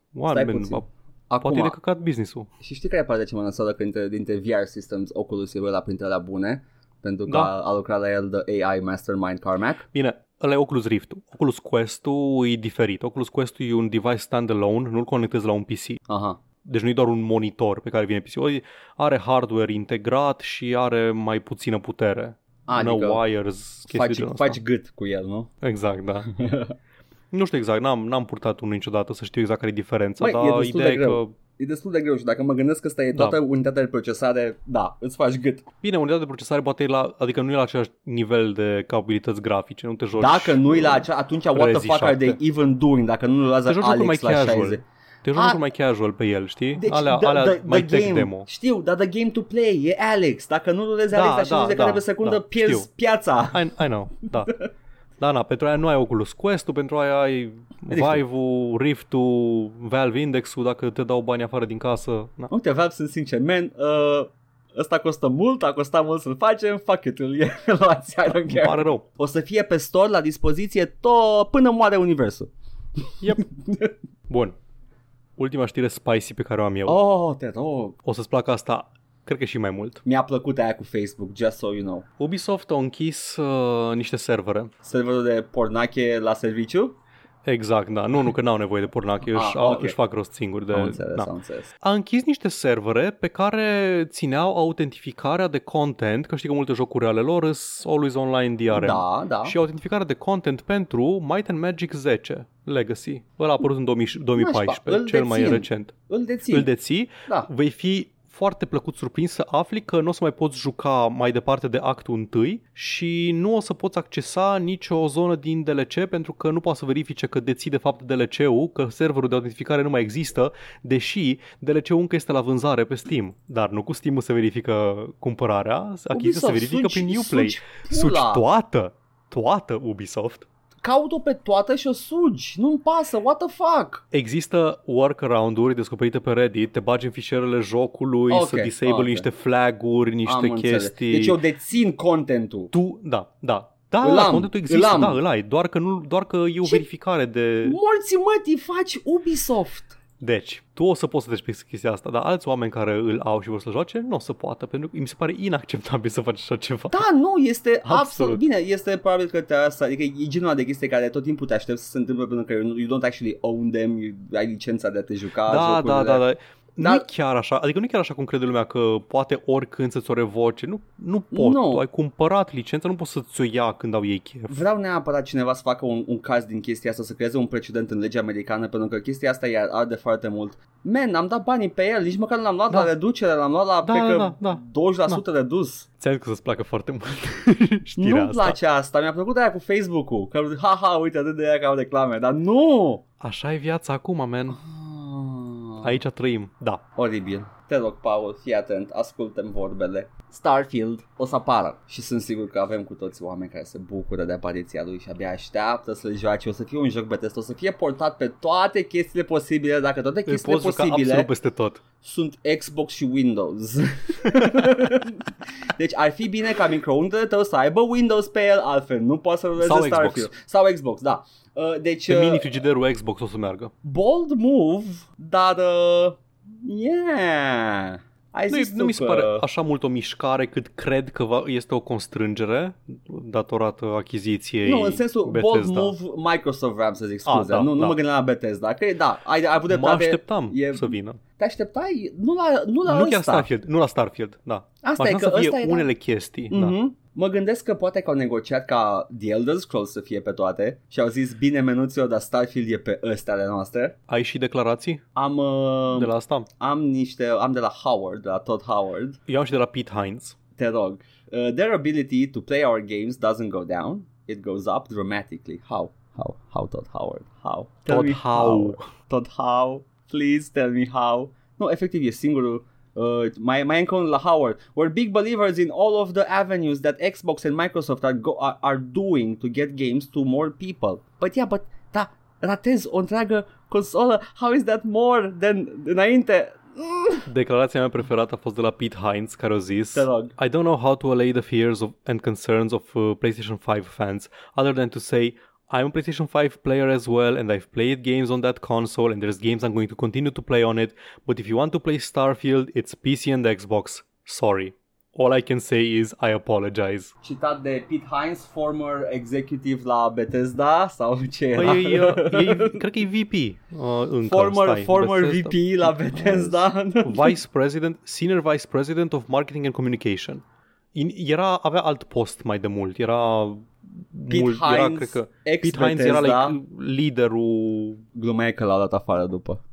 Acum, poate e de căcat business-ul. Și știi care e partea ce m-a lăsat că dintre VR Systems Oculus e la printre alea bune? Pentru că a lucrat la el de AI Mastermind Carmack. Bine, ăla e Oculus Rift-ul. Oculus Quest-ul e diferit. Oculus Quest-ul e un device standalone, nu-l conectezi la un PC. Aha. Deci nu e doar un monitor pe care vine PC-ul, are hardware integrat și are mai puțină putere. Adică no wires, faci gât cu el, nu? Exact, da. Nu știu exact, n-am purtat unul niciodată să știu exact care e diferența, dar ideea e că... E destul de greu și dacă mă gândesc că asta e toată unitatea de procesare, îți faci gât. Bine, unitatea de procesare poate adică nu e la același nivel de capabilități grafice, nu te joci... Dacă nu e la același, atunci what the fuck are they even doing dacă nu luează Alex la 60? Te joci mai casual pe el, știi? Deci alea mai tech demo. Știu, dar the game to play e Alex. Dacă nu rulezi Alex la 60 de cadre pe secundă, pierzi piața. I know, da. Da, pentru aia nu ai Oculus Quest-ul, pentru aia ai Vive-ul, Rift-ul, Valve Index-ul, dacă te dau bani afară din casă. Na. Uite, Valve, sunt sincer, man, ăsta costă mult, a costat mult să-l facem, fuck it, îl luați, I don't care. Îmi pare rău. O să fie pe store la dispoziție până moare universul. Yep. Bun. Ultima știre spicy pe care o am eu. Oh, te rog. O să-ți placă asta, cred că și mai mult. Mi-a plăcut aia cu Facebook, just so you know. Ubisoft a închis niște servere. Serverul de pornache la serviciu? Exact, da. Nu că n-au nevoie de pornache, își fac rost singuri. Am înțeles, am înțeles. A închis niște servere pe care țineau autentificarea de content, că știi că multe jocuri ale lor sunt always online DRM. Da, da. Și autentificarea de content pentru Might and Magic 10. Legacy. Ăla a apărut în 2014, cel mai recent. Îl deții. Da. Vei fi foarte plăcut surprins să afli că nu o să mai poți juca mai departe de actul 1 și nu o să poți accesa nicio zonă din DLC pentru că nu poate să verifice că deții de fapt DLC-ul, că serverul de autentificare nu mai există, deși DLC-ul încă este la vânzare pe Steam. Dar nu cu Steam-ul se verifică cumpărarea, achiziția se verifică prin Uplay. Sugi toată Ubisoft. Caut-o pe toată și o sugi, nu-mi pasă, what the fuck? Există workaround-uri descoperite pe Reddit, te bagi în fișierele jocului, să disable niște flag-uri, niște chestii. Deci eu dețin content-ul. Tu, content-ul există, îl ai, doar că e o verificare de... Morții mătii faci Ubisoft! Deci, tu o să poți să treci pe chestia asta, dar alți oameni care îl au și vor să-l joace, nu o să poată, pentru că mi se pare inacceptabil să faci așa ceva. Da, nu, este absolut bine, este probabil că adică e genul de chestie care tot timpul te aștepți să se întâmple, pentru că you don't actually own them, ai licența de a te juca jocurile. Da. Nu chiar așa, adică nu chiar așa cum crede lumea că poate oricând să-ți o revoce, nu pot, tu ai cumpărat licența, nu poți să ți-o ia când au ei chef. Vreau neapărat cineva să facă un caz din chestia asta, să creeze un precedent în legea americană, pentru că chestia asta i-ar arde foarte mult. Man, am dat banii pe el, nici măcar nu l-am luat la reducere, l-am luat la cred că 20% redus. Ți-am că să-ți placă foarte mult știrea asta. Nu-mi place asta, mi-a plăcut aia cu Facebook-ul, că uite atât de aia ca au reclame, dar nu! Așa e viața acum, man. Aici trăim, oribil. te rog, Paul, fii atent, ascultăm vorbele. Starfield o să apară și sunt sigur că avem cu toți oameni care se bucură de apariția lui și abia așteaptă să-l joace. O să fie un joc Bethesda, o să fie portat pe toate chestiile posibile, dacă toate chestiile posibile peste tot. Sunt Xbox și Windows. Deci ar fi bine ca microundele tău să aibă Windows pe el, altfel nu poți să ruleze Starfield. Sau Xbox, da. Deci, pe mini frigiderul Xbox o să meargă. Bold move, dar... yeah... Nu mi se pare așa mult o mișcare cât cred că este o constrângere datorată achiziției. Nu, în sensul Bethesda. Bold move Microsoft, vreau să zic, scuze, da, nu mă gândeam la Bethesda, că da, ai putea... Mă așteptam să vină. Te așteptai? Nu la ăsta. Nu la Starfield, da. Asta e că să fie unele chestii, da. Mă gândesc că poate că au negociat ca The Elder Scrolls să fie pe toate și au zis, bine menuților, dar Starfield e pe ăstea ale noastre. Ai și declarații? Am de la asta? Am de la Howard, de la Todd Howard. Eu am și de la Pete Hines. Te rog. Their ability to play our games doesn't go down, it goes up dramatically. How Todd Howard? How? Todd How? Please tell me how. Nu, efectiv e singurul. Mai încă la Howard. We're big believers in all of the avenues that Xbox and Microsoft are doing to get games to more people. But da, ratez o întreagă consolă. How is that more than înainte? Declarația mea preferată a fost de la Pete Hines, care a zis: I don't know how to allay the fears and concerns of PlayStation 5 fans other than to say I'm a PlayStation 5 player as well, and I've played games on that console, and there's games I'm going to continue to play on it, but if you want to play Starfield, it's PC and Xbox. Sorry. All I can say is I apologize. Citat de Pete Hines, former executive la Bethesda, sau ce era? Cred că e VP. Former Bethesda. VP la Bethesda. Vice President, Senior Vice President of Marketing and Communication. Avea alt post mai de mult, Pete Hines era like, liderul. Glumea că l-a dat afară după.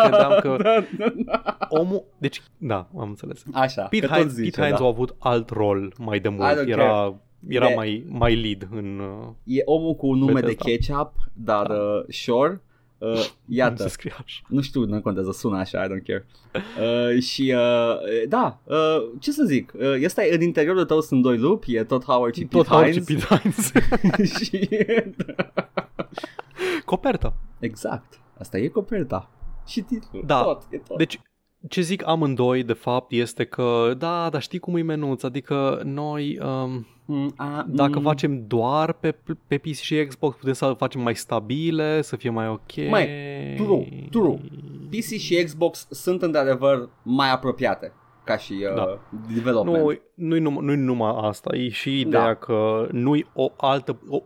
Credeam că omul, deci da, am înțeles. Așa, Pete Hines da. A avut alt rol mai de mult, era mai lead în e omul cu un nume Bethesda. De ketchup, dar da. Sure. Iată, nu știu, nu contează, sună așa, I don't care. Ce să zic, ăsta e, în interiorul tău sunt doi lupi, e tot Howard și Pete Hines. Și coperta. Exact, asta e coperta. Și titlul, da. Tot. Deci ce zic amândoi de fapt este că da, dar știi cum e menuț, adică noi dacă facem doar pe PC și Xbox, putem să facem mai stabile, să fie mai ok. True. PC și Xbox sunt într-adevăr mai apropiate ca și development. Nu-i numai asta, e și ideea că nu-i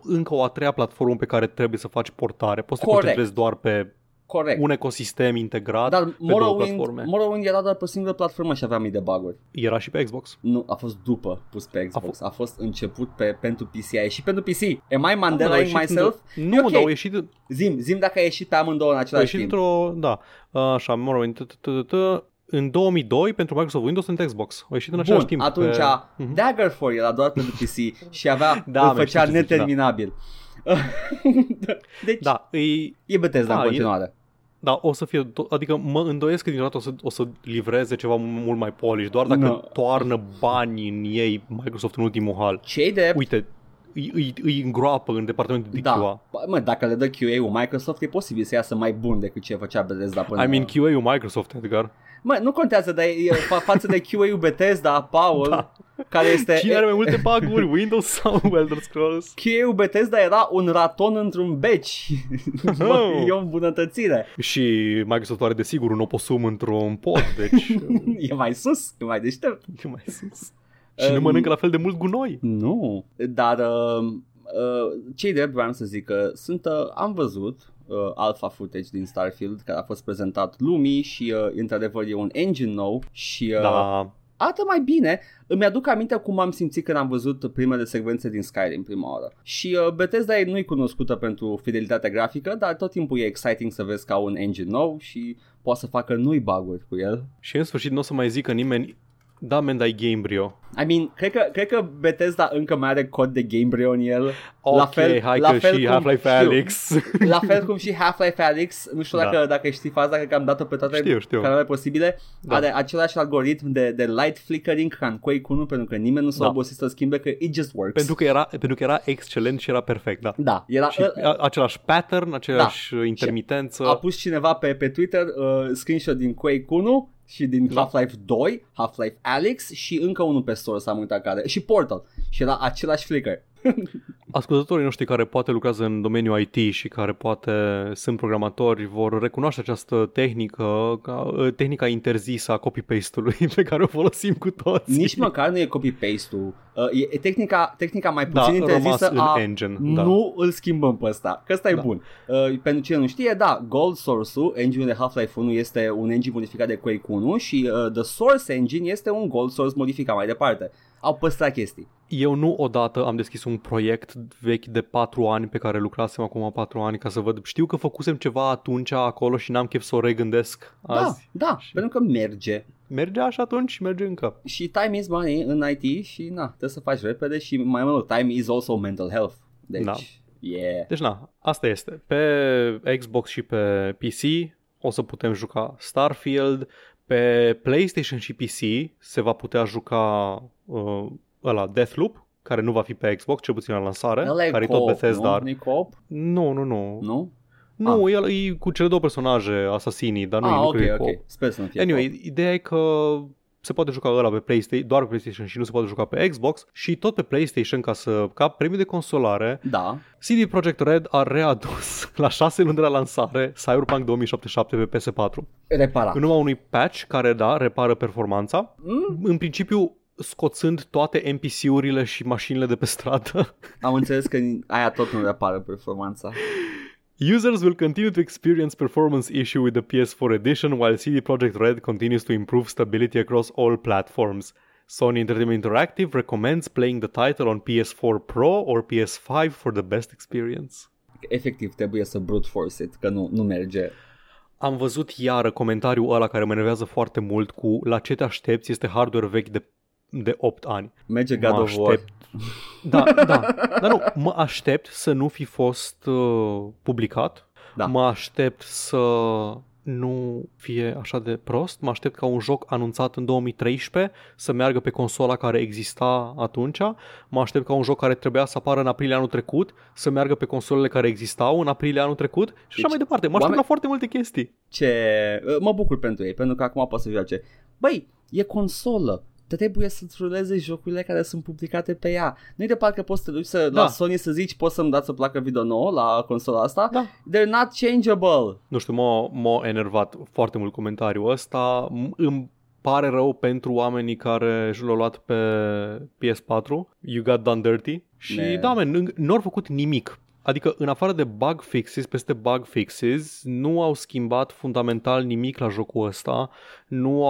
încă o a treia platformă pe care trebuie să faci portare. Poți să te concentrezi doar pe... Corect. Un ecosistem integrat. Dar pe două platforme. Morrowind era doar pe o singură platformă și avea mii de bug-uri. Era și pe Xbox? Nu, a fost după pus pe Xbox. A fost început pentru PC. A ieșit pentru PC. Am I Mandela-ing myself? Nu, dar au ieșit... Zi-mi dacă a ieșit amândouă în același timp. Da, așa, Morrowind... În 2002 pentru Microsoft Windows sunt Xbox. Au ieșit în același timp. Bun, atunci Daggerfall era doar pentru PC și îl făcea neterminabil. Deci, da, e Bethesda în continuare. Da, o să fie, adică mă îndoiesc că din dată o să livreze ceva mult mai polish, doar dacă toarnă bani în ei Microsoft în ultimul hal. Ce-i drept? Uite, îi îngroapă în departamentul de QA. Mă, dacă le dă QA-ul Microsoft, e posibil să iasă mai bun decât ce făcea Bethesda până... I mean QA-ul Microsoft, Edgar. Mă, nu contează, dar față de QA-ul Bethesda, Paul, care este... Cine are mai multe bug-uri, Windows sau Elder Scrolls? QA-ul Bethesda era un raton într-un beci. E o îmbunătățire. Și Microsoft are desigur un oposum într-un pod, deci... E mai sus, e mai deștept. E mai sus. Și nu mănâncă la fel de mult gunoi. Nu, dar cei drept vreau să zic că am văzut alpha footage din Starfield care a fost prezentat lumii și într-adevăr e un engine nou și arată mai bine. Îmi aduc aminte cum am simțit când am văzut primele secvențe din Skyrim prima oară. Și Bethesda nu-i cunoscută pentru fidelitatea grafică, dar tot timpul e exciting să vezi că au un engine nou și poate să facă noi bug-uri cu el. Și în sfârșit nu o să mai zică nimeni Da, man, dai Gamebryo. I mean, cred că Bethesda încă mai are cod de Gamebryo în el. Ok, la fel, hai la că fel și Half-Life Alyx. La fel cum și Half-Life Alyx, nu știu dacă știi faza, cred că am dat-o pe toate canalele posibile, are același algoritm de light flickering ca în Quake 1, pentru că nimeni nu s-a obosit să schimbe, că it just works. Pentru că era excelent și era perfect, da. Da, era același pattern, același intermitență. A pus cineva pe Twitter screenshot din Quake 1 și din Half-Life 2, Half-Life Alyx și încă unul pe source, am uitat care, și Portal, și era același flicker. Ascultătorii noștri care poate lucrează în domeniul IT și care poate sunt programatori vor recunoaște această tehnică, tehnica interzisă a copy-paste-ului pe care o folosim cu toți. Nici măcar nu e copy-paste-ul, e tehnica mai puțin interzisă a engine, nu îl schimbăm pe ăsta, că ăsta e bun. Pentru cine nu știe, Gold Source-ul, engine-ul de Half-Life 1, este un engine modificat de Quake 1 și the Source Engine este un Gold Source modificat mai departe. Au păstrat chestii. Eu nu odată am deschis un proiect vechi de 4 ani pe care lucrasem acum 4 ani ca să văd. Știu că făcusem ceva atunci acolo și n-am chef să o regândesc azi. Da, și... pentru că merge. Merge așa atunci, merge încă. Și time is money în IT și trebuie să faci repede și mai mult, time is also mental health. Deci, Deci asta este. Pe Xbox și pe PC o să putem juca Starfield. Pe PlayStation și PC se va putea juca ăla Deathloop, care nu va fi pe Xbox, cel puțin la lansare, ăla care e tot Bethesda. Nu. Nu? Nu, el e cu cele două personaje, asasinii, dar nu e lucru de co-op. Sper să nu fie anyway, co-op. Ideea e că se poate juca ăla pe PlayStation, doar pe PlayStation și nu se poate juca pe Xbox și tot pe PlayStation ca premiu de consolare. Da. CD Projekt Red a readus la 6 luni de la lansare Cyberpunk 2077 pe PS4. Reparat. În urma unui patch care repară performanța. În principiu scoțând toate NPC-urile și mașinile de pe stradă. Am înțeles că aia tot nu repară performanța. Users will continue to experience performance issue with the PS4 edition while CD Projekt Red continues to improve stability across all platforms. Sony Entertainment Interactive recommends playing the title on PS4 Pro or PS5 for the best experience. Efectiv, trebuie să brute force it, că nu merge. Am văzut iară comentariul ăla care mă enervează foarte mult cu la ce te aștepți, este hardware vechi de 8 ani. Merge God of War. Dar nu, mă aștept să nu fi fost publicat. Da. Mă aștept să nu fie așa de prost. Mă aștept ca un joc anunțat în 2013 să meargă pe consola care exista atunci. Mă aștept ca un joc care trebuia să apară în aprilie anul trecut să meargă pe consolele care existau în aprilie anul trecut și așa mai departe. Mă aștept la foarte multe chestii. Mă bucur pentru ei, pentru că acum poate să joace. Băi, e consolă. Trebuie să-ți ruleze jocurile care sunt publicate pe ea. Nu-i de parcă poți să te duci la Sony să zici, poți să-mi dați o placă video nouă la consola asta? Da. They're not changeable. Nu știu, m-a enervat foarte mult comentariul ăsta. Îmi pare rău pentru oamenii care l-au luat pe PS4. You got done dirty. Și n-au făcut nimic. Adică în afară de bug fixes, peste bug fixes, nu au schimbat fundamental nimic la jocul ăsta, nu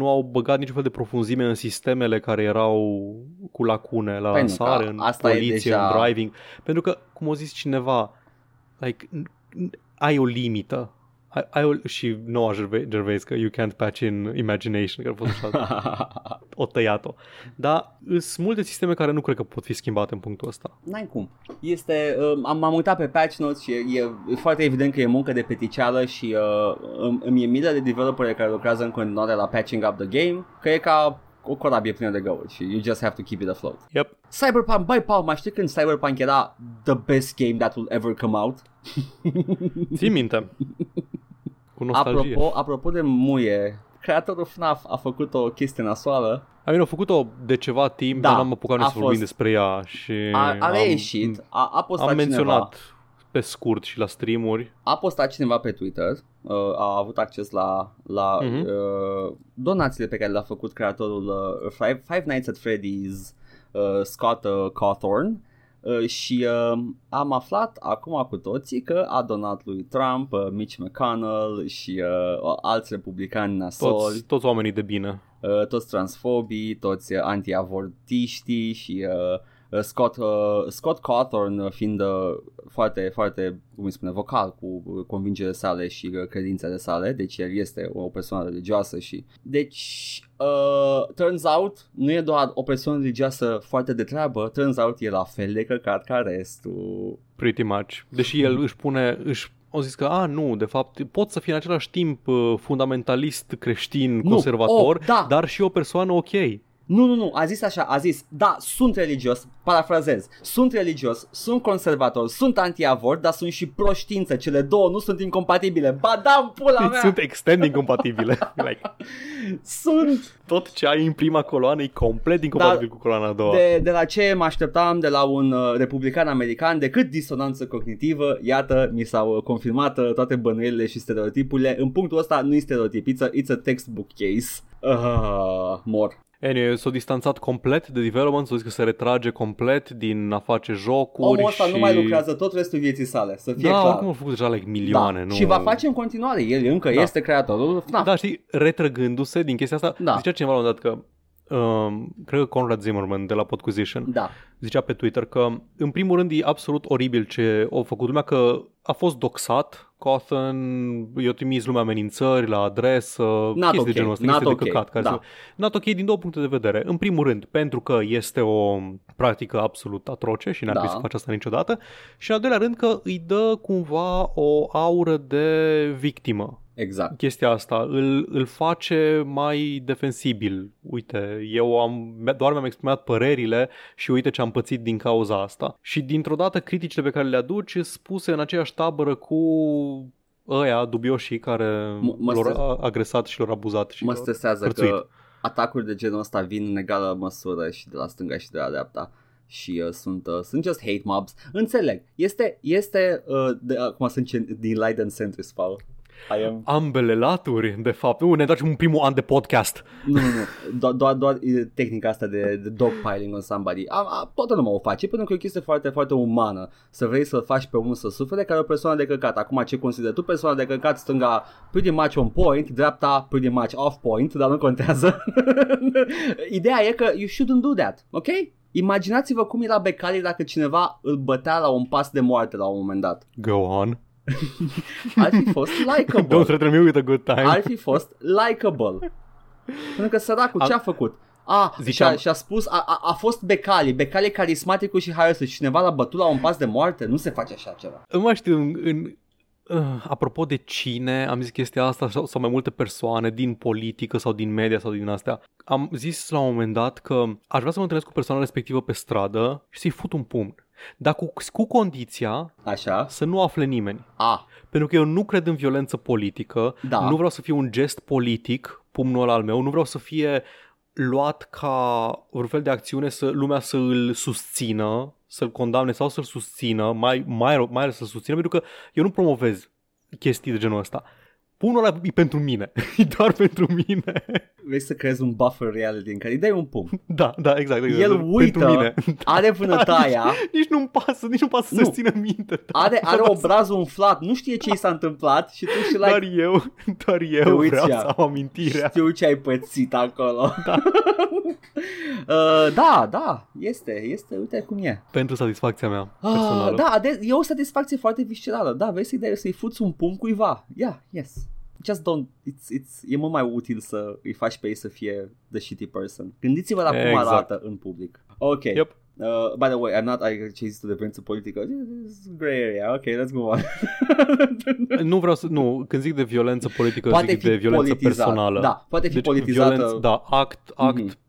au băgat niciun fel de profunzime în sistemele care erau cu lacune la lansare, în poliție, în driving. Pentru că, cum a zis cineva, like, ai o limită. Și Noah Gervais, că you can't patch in imagination, că a fost așa, o tăiat-o. Dar sunt multe sisteme care nu cred că pot fi schimbate în punctul ăsta. N-ai cum. M-am uitat pe patch notes și e foarte evident că e muncă de peticeală și îmi e milă de developeri care lucrează în continuare la patching up the game, că e ca o corabie plină de găuri și you just have to keep it afloat. Yep. Cyberpunk, băi, Paul, mă știi când Cyberpunk era the best game that will ever come out? Ții minte. Cu nostalgie. Apropo de muie, creatorul FNAF a făcut o chestie nasoală. A făcut-o de ceva timp, dar n-am apucat nici să vorbim despre ea. Și a reieșit, a postat cineva. Am menționat pe scurt și la streamuri. A postat cineva pe Twitter, a avut acces la donațiile pe care le-a făcut creatorul Five Nights at Freddy's, Scott Cawthorn. Și am aflat acum cu toții că a donat lui Trump, Mitch McConnell și alți republicani nasoli. Toți oamenii de bine. Toți transfobii, toți antiavortiștii și Scott Cawthorn fiind foarte, foarte, cum îi spune, vocal cu convingerile sale și credințele sale, deci el este o persoană religioasă și deci turns out nu e doar o persoană religioasă foarte de treabă, turns out e la fel de căcat ca restul. Pretty much, deși el își au zis că, nu, de fapt, pot să fie în același timp fundamentalist creștin, conservator, da. Dar și o persoană ok. Nu, a zis așa, da, sunt religios, parafrazez, sunt religios, sunt conservator, sunt anti-avort, dar sunt și pro-știință, cele două nu sunt incompatibile, badam, pula mea! Sunt extrem incompatibile, sunt! Tot ce ai în prima coloană e complet incompatibil cu coloana a doua. De la ce mă așteptam de la un republican american, decât disonanță cognitivă, iată, mi s-au confirmat toate bănuielile și stereotipurile, în punctul ăsta nu-i stereotipiță, it's a textbook case, mor. Anyway, s-a distanțat complet de development, s-a zis că se retrage complet din a face jocuri. Omul ăsta nu mai lucrează tot restul vieții sale, să fie clar. Da, oricum a făcut deja milioane. Da. Nu... Și va face în continuare, el încă este creatorul. Da. Da, știi, retrăgându-se din chestia asta, zicea cineva la un dat că, cred că Conrad Zimmerman de la Podquisition, zicea pe Twitter că, în primul rând, e absolut oribil ce a făcut lumea, că a fost doxat, Cawthorn, i-a trimis lumea amenințări la adresă, chestii de genul ăsta, chestii de căcat. Care not ok din două puncte de vedere. În primul rând, pentru că este o practică absolut atroce și n-ar trebui să faci asta niciodată. Și în al doilea rând că îi dă cumva o aură de victimă. Exact. Chestia asta îl face mai defensibil. Uite, eu doar mi-am exprimat părerile și uite ce am pățit din cauza asta. Și dintr-o dată criticile pe care le aduci spuse în aceeași tabără cu ăia dubioșii care l-au agresat și l-au abuzat și mă stresează că atacuri de genul ăsta vin în egală măsură și de la stânga și de la dreapta. Și sunt just hate mobs. Înțeleg, acum sunt din Leiden Centris, Paul. Ambele laturi, de fapt. Ne întoarcem în primul an de podcast. Nu. Doar tehnica asta de dogpiling on somebody. Toată lumea o face, pentru că e o chestie foarte, foarte umană. Să vrei să-l faci pe unul să sufere, care e o persoană de căcat. Acum ce consideri tu persoana de căcat? Stânga pretty much on point, dreapta pretty much off point, dar nu contează. Ideea e că you shouldn't do that, ok? Imaginați-vă cum era Becali dacă cineva îl bătea la un pas de moarte la un moment dat. Go on. Ar fi fost likeable. Don't threaten me with a good time. Ar fi fost likeable. Pentru că săracul ce-a făcut? Și-a spus, a fost Becali carismaticul și haiosul. Cineva l-a bătut la un pas de moarte? Nu se face așa ceva. Nu mai știu, apropo de cine am zis chestia asta sau mai multe persoane din politică sau din media sau din astea. Am zis la un moment dat că aș vrea să mă întâlnesc cu persoana respectivă pe stradă și să-i fut un pumn. Dar cu condiția să nu afle nimeni. Pentru că eu nu cred în violență politică, nu vreau să fie un gest politic, pumnul ăla al meu, nu vreau să fie luat ca un fel de acțiune lumea să îl susțină, să-l condamne sau să-l susțină, mai ales să-l susțină, pentru că eu nu promovez chestii de genul ăsta. Pumnul ăla e pentru mine, e doar pentru mine. Vrei să creezi un buffer reality în care îi dai un pumn. Da, exact. El uită, are vânătaia. Nici nu-mi pasă, să-și țină minte. Are obrazul umflat, nu știe ce i s-a întâmplat și tu și doar eu vreau să am amintirea. Știu ce ai pățit acolo. Da. Este, uite cum e. Pentru satisfacția mea personală. Da, e o satisfacție foarte viscerală. Da, vrei să-i fuți un pumn cuiva. Yeah, yes. Just don't, e mult mai util să îi faci pe ei să fie the shitty person. Gândiți-vă la cum arată în public. Ok, yep. By the way, I'm not chasing to the principle political. This is gray area, ok, let's move on. Nu, când zic de violență politică, poate zic de violență personală. Da, poate fi politizată. Violență, act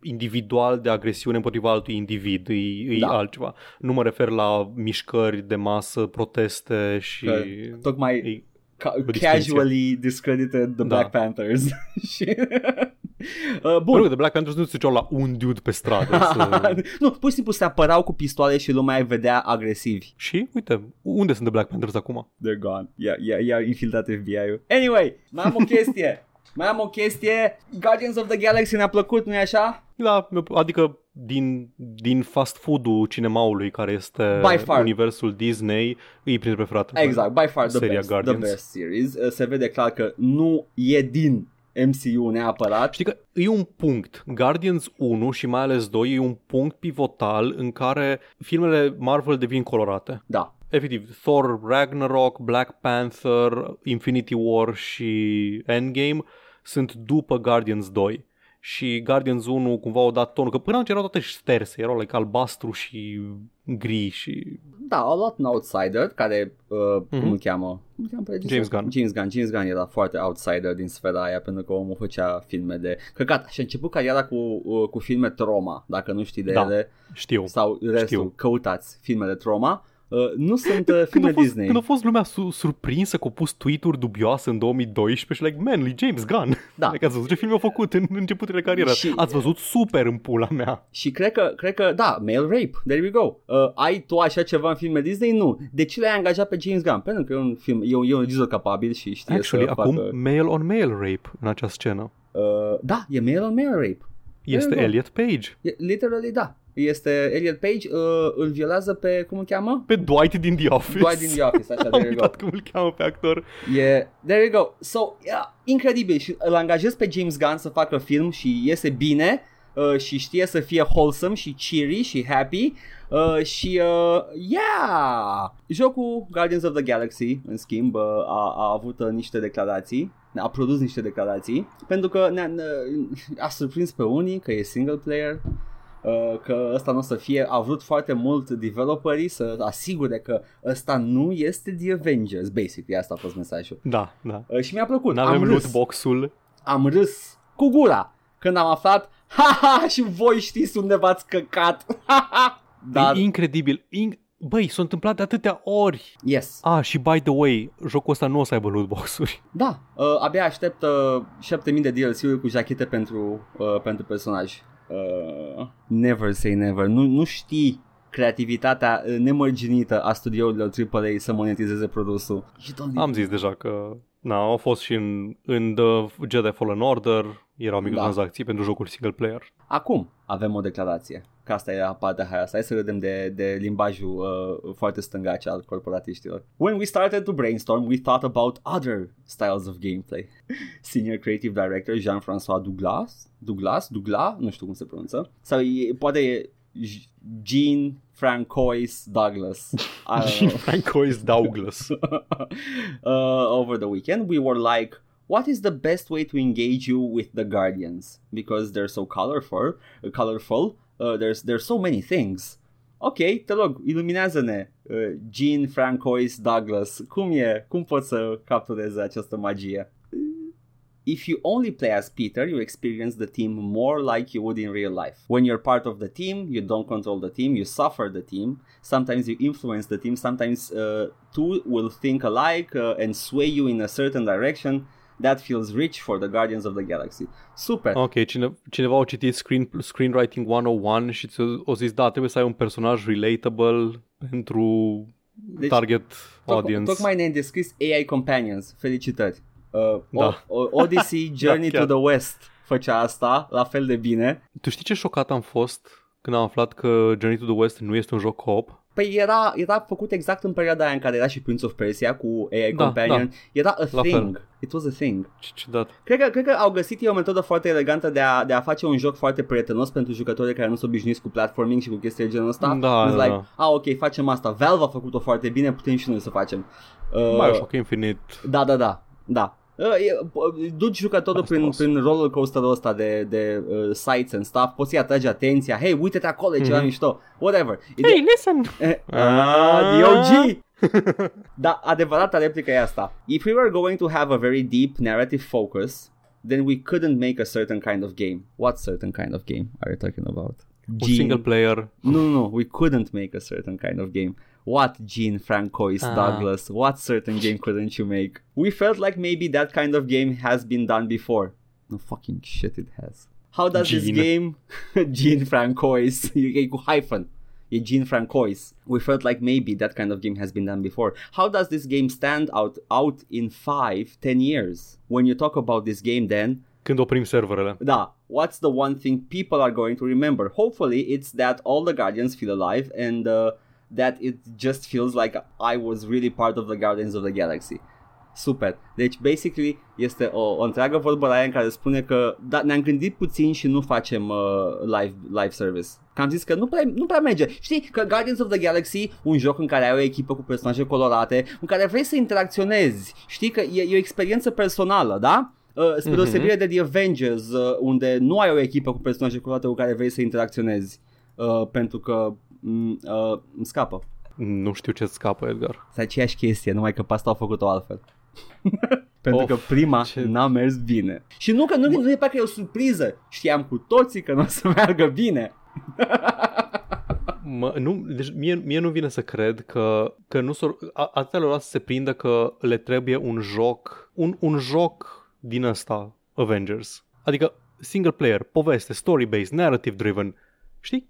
individual de agresiune împotriva altui individ, e altceva. Nu mă refer la mișcări de masă, proteste și... Tocmai... casually discredited the Black Panthers. Bun. The Black Panthers nu se duceau la un dude pe stradă. Nu, pur și simplu se apărau cu pistoale și lumea îi vedea agresivi. Și, uite, unde sunt The Black Panthers acum? They're gone. I-au infiltrat FBI-ul. Anyway, mai am o chestie. Guardians of the Galaxy ne-a plăcut, nu-i așa? Da, adică din fast food-ul cinemaului care este universul Disney, îi printre preferat. Exact, by far the best series. Se vede clar că nu e din MCU neapărat. Știi că e un punct, Guardians 1 și mai ales 2 e un punct pivotal în care filmele Marvel devin colorate. Da. Efectiv, Thor, Ragnarok, Black Panther, Infinity War și Endgame sunt după Guardians 2. Și Guardians 1 cumva au dat tonul, că până atunci erau toate șterse, erau like albastru și gri și... Da, au luat un outsider care, cum îl cheamă? James Gunn era foarte outsider din sfera aia, pentru că omul făcea filme de... Căcat, și a început cariera cu filme Troma, dacă nu știi de ele. Știu. Sau restul, căutați filmele Troma. Nu sunt filme Disney. Când a fost lumea surprinsă că a pus tweet-uri dubioase în 2012 și like, man, lui James Gunn. Da. Like, ați văzut ce filme au făcut în începuturile carierei. Ați văzut super în pula mea. Și cred că da, male rape, there we go. Ai tu așa ceva în filme Disney? Nu. De ce l-ai angajat pe James Gunn? Pentru că e un film, e un regizor capabil și știe actually, să facă... Actually, acum male on male rape în această scenă. Da, e male on male rape. Este Elliot Page. Literally, da. Este Elliot Page, îl violează pe, cum îl cheamă? Pe Dwight din The Office. Dwight din The Office, așa, there you go. Am uitat cum îl cheamă pe actor. Yeah, there you go. So, yeah, incredibil. Și îl angajez pe James Gunn să facă film și iese bine și știe să fie wholesome și cheery și happy. Și jocul Guardians of the Galaxy, în schimb, a avut niște declarații. A produs niște declarații. Pentru că a surprins pe unii că e single player, că ăsta nu o să fie, a vrut foarte mult developerii să asigure că ăsta nu este The Avengers, basically, asta a fost mesajul. Da, da. Și mi-a plăcut. N-avem loot box-ul. Am râs cu gura când am aflat, ha-ha, și voi știți unde v-ați căcat. Dar... E incredibil. Băi, s-a întâmplat de atâtea ori. Yes. Și by the way, jocul ăsta nu o să aibă lootbox-uri. Da, abia aștept 7.000 de DLC-uri cu jachete pentru personaj. Never say never. Nu știi creativitatea nemărginită a studiourilor AAA să monetizeze produsul. Am zis deja că au fost și în The Jedi Fallen Order erau microtransacții pentru jocuri single player. Acum avem o declarație. Că asta era partea aia. Hai să râdem de limbajul foarte stângace al corporatiștilor. When we started to brainstorm, we thought about other styles of gameplay. Senior Creative Director Jean-François Douglas, nu știu cum se pronunță. Sau poate e Jean Francois Douglas. Jean Francois Douglas. Over the weekend, we were like, what is the best way to engage you with the Guardians? Because they're so colorful. There's so many things. Ok, te rog, iluminează-ne, Jean Francois Douglas. Cum poți să capturezi această magie? If you only play as Peter, you experience the team more like you would in real life. When you're part of the team, you don't control the team, you suffer the team. Sometimes you influence the team, sometimes two will think alike and sway you in a certain direction. That feels rich for the Guardians of the Galaxy. Super. Ok, cineva a citit Screenwriting 101 și o zis, da, trebuie să ai un personaj relatable pentru target audience. Tocmai ne-ai descris AI Companions. Felicitări. Da. Odyssey Journey to the West făcea asta la fel de bine. Tu știi ce șocat am fost când am aflat că Journey to the West nu este un joc co-op? Păi era făcut exact în perioada aia în care era și Prince of Persia cu AI Companion. Da. Era a la thing. Fel. It was a thing. Ciudat. Cred că au găsit o metodă foarte elegantă de a face un joc foarte prietenos pentru jucătorii care nu sunt obișnuiți cu platforming și cu chestii de genul ăsta. Ok, facem asta. Valve a făcut-o foarte bine, putem și noi să facem. Bioshock Infinite. Da. Duci jucătorul prin roller coaster-ul ăsta de sites and stuff. Poți să-i atragi atenția. Hei, uite-te acolo, ceva mișto. Whatever. Hey, listen. The OG. Da, adevărata replică e asta. If we were going to have a very deep narrative focus, then we couldn't make a certain kind of game. What certain kind of game are you talking about? A single player. No, we couldn't make a certain kind of game. What, Jean Francois Douglas? What certain game couldn't you make? We felt like maybe that kind of game has been done before. No fucking shit, it has. How does this game... Jean Francois. E cu hyphen. E Jean Francois. We felt like maybe that kind of game has been done before. How does this game stand out in 5-10 years? When you talk about this game then... Când oprim serverele. Da. What's the one thing people are going to remember? Hopefully it's that all the Guardians feel alive and... that it just feels like I was really part of the Guardians of the Galaxy. super. Deci, basically, este o întreagă vorbă la aia în care spune că da, ne-am gândit puțin și nu facem live service. Că am zis că nu prea merge. Știi că Guardians of the Galaxy, un joc în care ai o echipă cu personaje colorate, în care vrei să interacționezi, știi că e o experiență personală, da? Spre deosebire de The Avengers, unde nu ai o echipă cu personaje colorate cu care vrei să interacționezi, pentru că îmi scapă. Nu știu ce scapă, Edgar. S-a aceeași chestie, numai că pe asta au făcut-o altfel. Pentru că prima n-a mers bine. Și nu că nu e parcă e o surpriză. Știam cu toții că nu o să meargă bine. Deci mie nu vine să cred că nu atâtea lor să se prindă că le trebuie un joc, un joc din ăsta, Avengers. Adică single player, poveste, story-based, narrative-driven. Știi?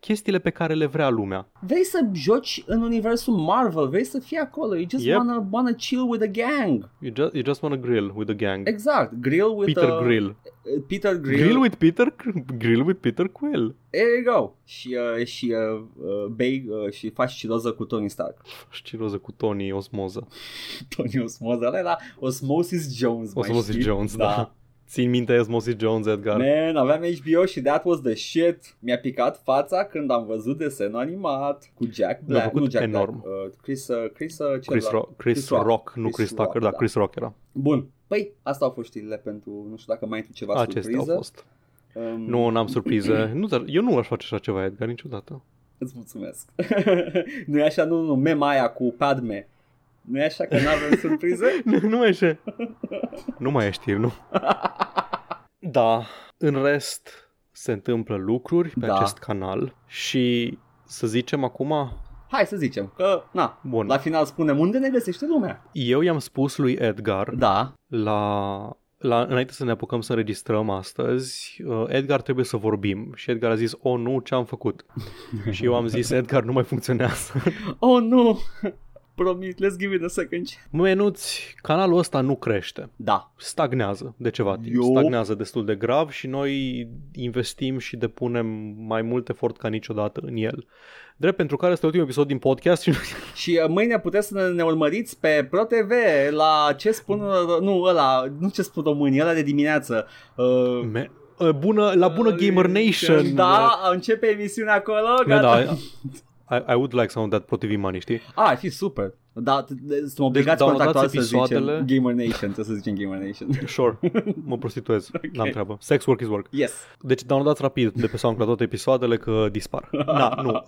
Chestiile pe care le vrea lumea. Vrei să joci în universul Marvel, vrei să fii acolo. You just wanna chill with a gang. You just wanna grill with a gang. Exact. Grill with Peter Grill. Peter Grill. Grill with Peter Quill. There you go. Și fascinoză cu Tony Stark. Fascinoză cu Tony Osmoză. Tony Osmoză. Ăla era Osmosis Jones. Osmosis Jones, da. Țin minte Osmosis Jones, Edgar. Man, aveam HBO și that was the shit. Mi-a picat fața când am văzut desenul animat cu Jack Black. Nu Jack enorm. Black, Chris Rock. Chris Rock era. Bun, păi asta au fost știrile pentru, nu știu dacă mai întâi ceva surpriză. Acestea au fost. Nu, n-am surpriză. Eu nu aș face așa ceva, Edgar, niciodată. Îți mulțumesc. Nu e așa, nu, mema aia cu Padme. Nu e așa că n-avem surprize? Nu mai e așa. Nu mai e știri, nu? Da, în rest se întâmplă lucruri pe acest canal și să zicem acum... Hai să zicem că, na, bun. La final spunem unde ne găsește lumea. Eu i-am spus lui Edgar, înainte să ne apucăm să înregistrăm astăzi, Edgar trebuie să vorbim. Și Edgar a zis, oh nu, ce-am făcut? Și eu am zis, Edgar, nu mai funcționează. Oh nu! Promit, let's give it a second. Mănuți, canalul ăsta nu crește. Da. Stagnează de ceva timp. Stagnează destul de grav și noi investim și depunem mai mult efort ca niciodată în el. Drept pentru care este ultimul episod din podcast. Și mâine puteți să ne urmăriți pe ProTV la ce spun... Nu ce spun românii, ăla de dimineață. La bună Gamer Nation. Da, începe emisiunea acolo. Gata. I would like some of that ProTV money, știi? Ar fi super. Dar sunt obligați contractual să zicem Gamer Nation. Trebuie să zicem Gamer Nation. Sure, mă prostituez, okay. N-am treabă. Sex work is work. Yes. Deci downloadați rapid de pe SoundCloud toate episoadele că dispar. Da, nu.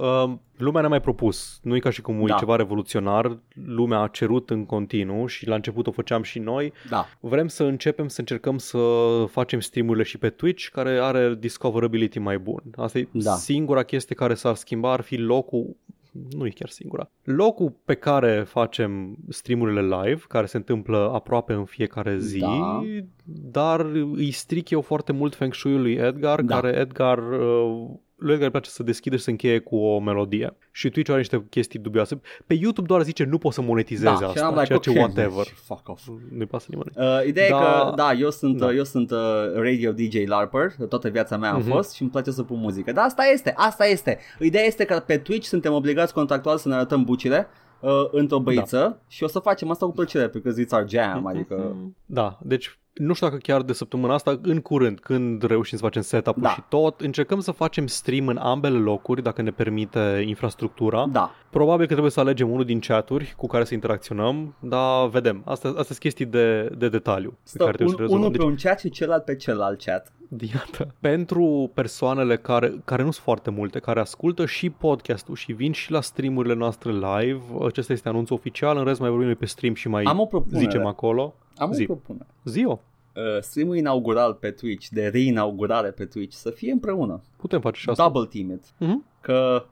Lumea ne-a mai propus. Nu e ca și cum e ceva revoluționar. Lumea a cerut în continuu și la început o făceam și noi. Da. Vrem să încercăm să facem streamurile și pe Twitch, care are discoverability mai bun. Asta e singura chestie care s-ar schimba, ar fi locul. Nu e chiar singura. Locul pe care facem streamurile live, care se întâmplă aproape în fiecare zi, dar îi stric eu foarte mult feng shui-ul lui Edgar, care lui Edgar îi place să deschide și să încheie cu o melodie. Și Twitch are niște chestii dubioase. Pe YouTube doar zice nu pot să monetizeze asta, ceea ce whatever. Fuck off. Nu-i pasă nimeni. Ideea e că, eu sunt radio DJ LARPer, toată viața mea am fost și îmi place să pun muzică. Dar asta este. Ideea este că pe Twitch suntem obligați contractual să ne arătăm bucile într-o băiță și o să facem asta cu plăcere, pentru că it's our jam, adică... Da, deci... Nu știu dacă chiar de săptămâna asta, în curând, când reușim să facem setup-ul și tot, încercăm să facem stream în ambele locuri, dacă ne permite infrastructura. Da. Probabil că trebuie să alegem unul din chaturi cu care să interacționăm, dar vedem. Astea sunt chestii de detaliu. Unul pe un chat și celălalt pe celălalt chat. Iată. Pentru persoanele care nu sunt foarte multe, care ascultă și podcastul și vin și la streamurile noastre live, acesta este anunțul oficial, în rest mai vorbim pe stream și mai zicem acolo. Am o propunere. Zi-o. Stream-ul inaugural pe Twitch, de reinaugurare pe Twitch, să fie împreună. Putem face și asta. Double team it. Mm-hmm. Că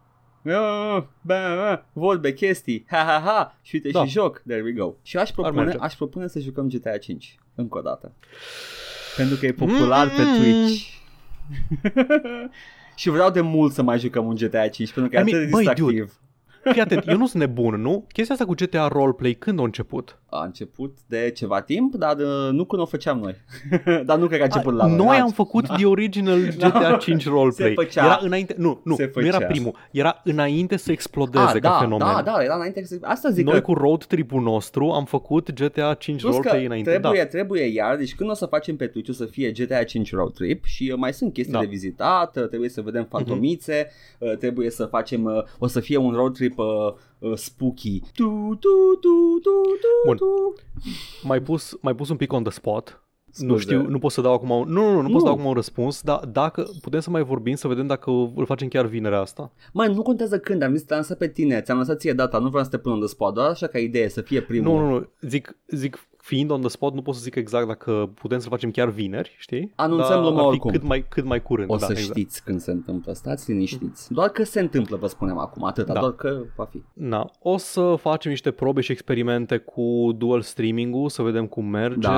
vorbe, chestii, ha-ha-ha, și uite și joc, there we go. Și aș propune să jucăm GTA 5 încă o dată. Pentru că e popular pe Twitch. Și vreau de mult să mai jucăm un GTA 5, pentru că e atât de distractiv. Fii atent, eu nu sunt nebun, nu? Chestia asta cu GTA Roleplay, când a început? A început de ceva timp, dar nu când o făceam noi. Dar nu cred că a început la noi. Noi am făcut The Original GTA 5 Roleplay. Se făcea. Era înainte, nu era primul. Era înainte să explodeze ca fenomen. Da, era înainte să... Asta zic. Noi că... cu road trip-ul nostru am făcut GTA 5 plus Roleplay înainte. Trebuie iar, deci când o să facem pe Twitch o să fie GTA 5 Road Trip și mai sunt chestii de vizitat, trebuie să vedem fantomițe, trebuie să facem, o să fie un road trip spooky. Bun. Mai pus un pic on the spot. Nu știu, nu pot să dau acum un... Nu pot să dau acum un răspuns, dar dacă putem să mai vorbim, să vedem dacă îl facem chiar vinerea asta. Mai nu contează când, am zis să te lansă pe tine, ți-am lăsat ție data, nu vreau să te pun on the spot, doar așa ca idee să fie primul. Nu, zic fiind on the spot, nu pot să zic exact dacă putem să-l facem chiar vineri, știi? Anunțăm lumea oricum. Cât mai curând. O să știți exact când se întâmplă, stați liniștiți. Doar că se întâmplă, vă spunem acum, atâta, doar că va fi. Da, o să facem niște probe și experimente cu dual streaming-ul, să vedem cum merge,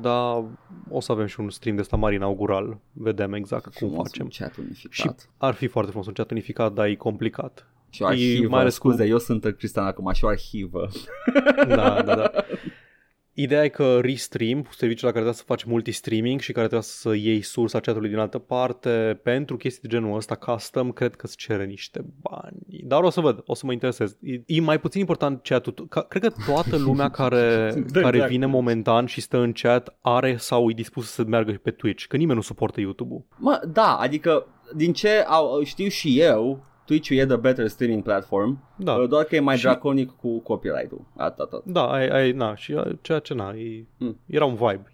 dar o să avem și un stream de ăsta mare inaugural, vedem exact cum facem. Și ar fi foarte frumos un chat unificat, dar e complicat. Și o arhivă, mai scuze, eu sunt Cristian acum, și o arhivă. Da. Ideea e că Restream, serviciul la care trebuia să faci multi-streaming și care trebuia să iei sursa chat-ului din altă parte, pentru chestii de genul ăsta custom, cred că îți cere niște bani. Dar o să văd, o să mă interesez. E mai puțin important chat-ul. Cred că toată lumea care vine momentan și stă în chat are sau e dispus să meargă pe Twitch, că nimeni nu suportă YouTube-ul. Da, adică din ce știu și eu, Twitch-ul e the better streaming platform, doar că e mai draconic cu copyright-ul. Atât. Da, era un vibe.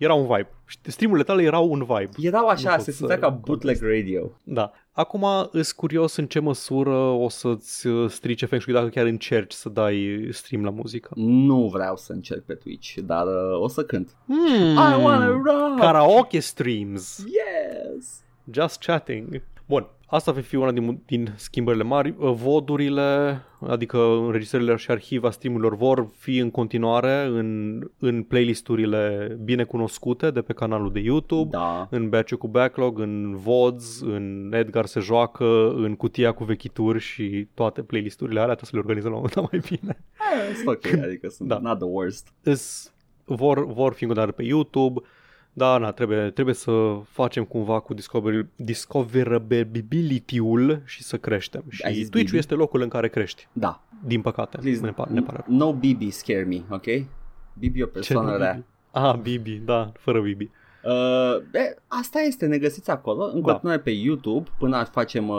Streamurile tale erau un vibe. Erau așa, se simțea ca bootleg radio. Da. Acum îs curios în ce măsură o să-ți strice feng shui dacă chiar încerci să dai stream la muzică. Nu vreau să încerc pe Twitch, dar o să cânt. I wanna rock! Karaoke streams! Yes! Just chatting. Bun. Asta va fi una din schimbările mari. Vodurile, adică înregistrările și arhiva streamurilor, vor fi în continuare în playlisturile bine cunoscute de pe canalul de YouTube, în batch-ul cu backlog, în VODs, în Edgar se joacă, în cutia cu vechituri și toate playlisturile alea, trebuie să le organizăm la un moment dat mai bine. It's ok, adică sunt not the worst. Vor fi în continuare pe YouTube. Da, trebuie să facem cumva cu discoverability-ul și să creștem. Și Twitch-ul este locul în care crești. Da. Din păcate. Ne pare. No Bibi scare me, ok? Bibi o persoană rea. Bibi, da, fără Bibi. Asta este, ne găsiți acolo în continuare pe YouTube până facem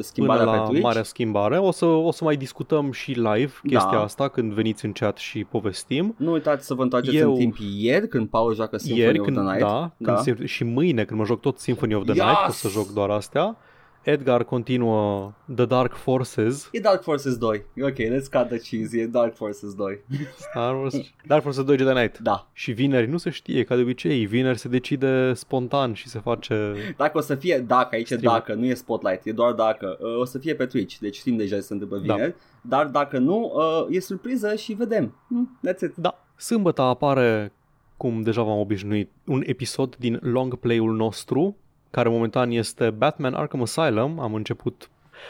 schimbarea până la pe Twitch. Marea schimbare. O să mai discutăm și live chestia asta când veniți în chat și povestim. Nu uitați să vă întoarceți în timp ieri când Paul joacă Symphony of the Night. Și mâine când mă joc tot Symphony of the Night, că o să joc doar astea. Edgar continuă The Dark Forces. E Dark Forces 2. Ok, let's cut the cheese. E Dark Forces 2. Star Wars. Dark Forces 2 Jedi Knight. Da. Și vineri nu se știe, ca de obicei. Vineri se decide spontan și se face... Dacă o să fie, dacă, nu e spotlight, e doar dacă. O să fie pe Twitch, deci știm deja ce se întâmplă vineri. Da. Dar dacă nu, e surpriză și vedem. That's it. Da. Sâmbătă apare, cum deja v-am obișnuit, un episod din long play-ul nostru, care momentan este Batman Arkham Asylum. Am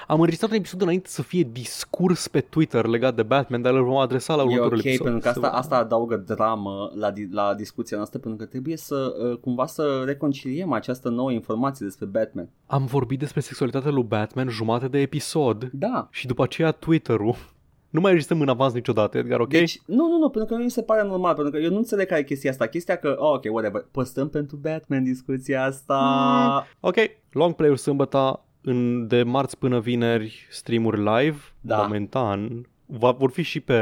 înregistrat un episod înainte să fie discurs pe Twitter legat de Batman, dar îl vom adresa la următorul episod. Pentru că asta adaugă dramă la discuția noastră, pentru că trebuie să cumva să reconciliem această nouă informație despre Batman. Am vorbit despre sexualitatea lui Batman jumate de episod. Da. Și după aceea Twitter-ul. Nu mai registrăm în avans niciodată, Edgar, ok? Deci, nu, pentru că nu mi se pare normal, pentru că eu nu înțeleg care e chestia asta. Chestia că, whatever, postăm pentru Batman discuția asta. Ok, long play-uri sâmbăta, de marți până vineri, stream-uri live, momentan, vor fi și pe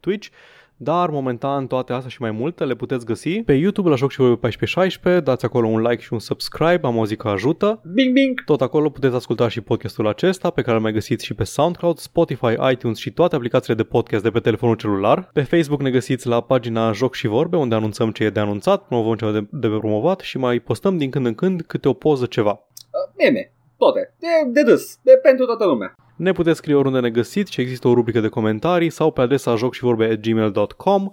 Twitch, dar momentan toate astea și mai multe le puteți găsi pe YouTube la Joc și Vorbe 1416, dați acolo un like și un subscribe, am o zi că ajută. Bing, bing! Tot acolo puteți asculta și podcastul acesta, pe care îl mai găsiți și pe SoundCloud, Spotify, iTunes și toate aplicațiile de podcast de pe telefonul celular. Pe Facebook ne găsiți la pagina Joc și Vorbe, unde anunțăm ce e de anunțat, promovăm ce e de promovat și mai postăm din când în când câte o poză ceva. Meme, toate, de dus, de pentru toată lumea. Ne puteți scrie oriunde ne găsiți și există o rubrică de comentarii sau pe adresa jocșivorbe@gmail.com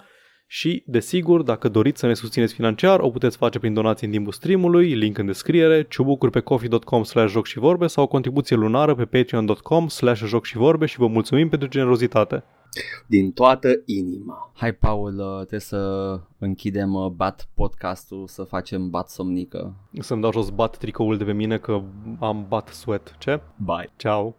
Și, desigur, dacă doriți să ne susțineți financiar, o puteți face prin donații în timpul streamului, link în descriere, ciubucuri pe coffee.com/jocșivorbe sau o contribuție lunară pe patreon.com/jocșivorbe și vă mulțumim pentru generozitate. Din toată inima. Hai, Paul, trebuie să închidem bat podcastul, să facem bat somnică. Să-mi dau jos bat tricoul de pe mine că am bat sweat. Ce? Bye. Ciao.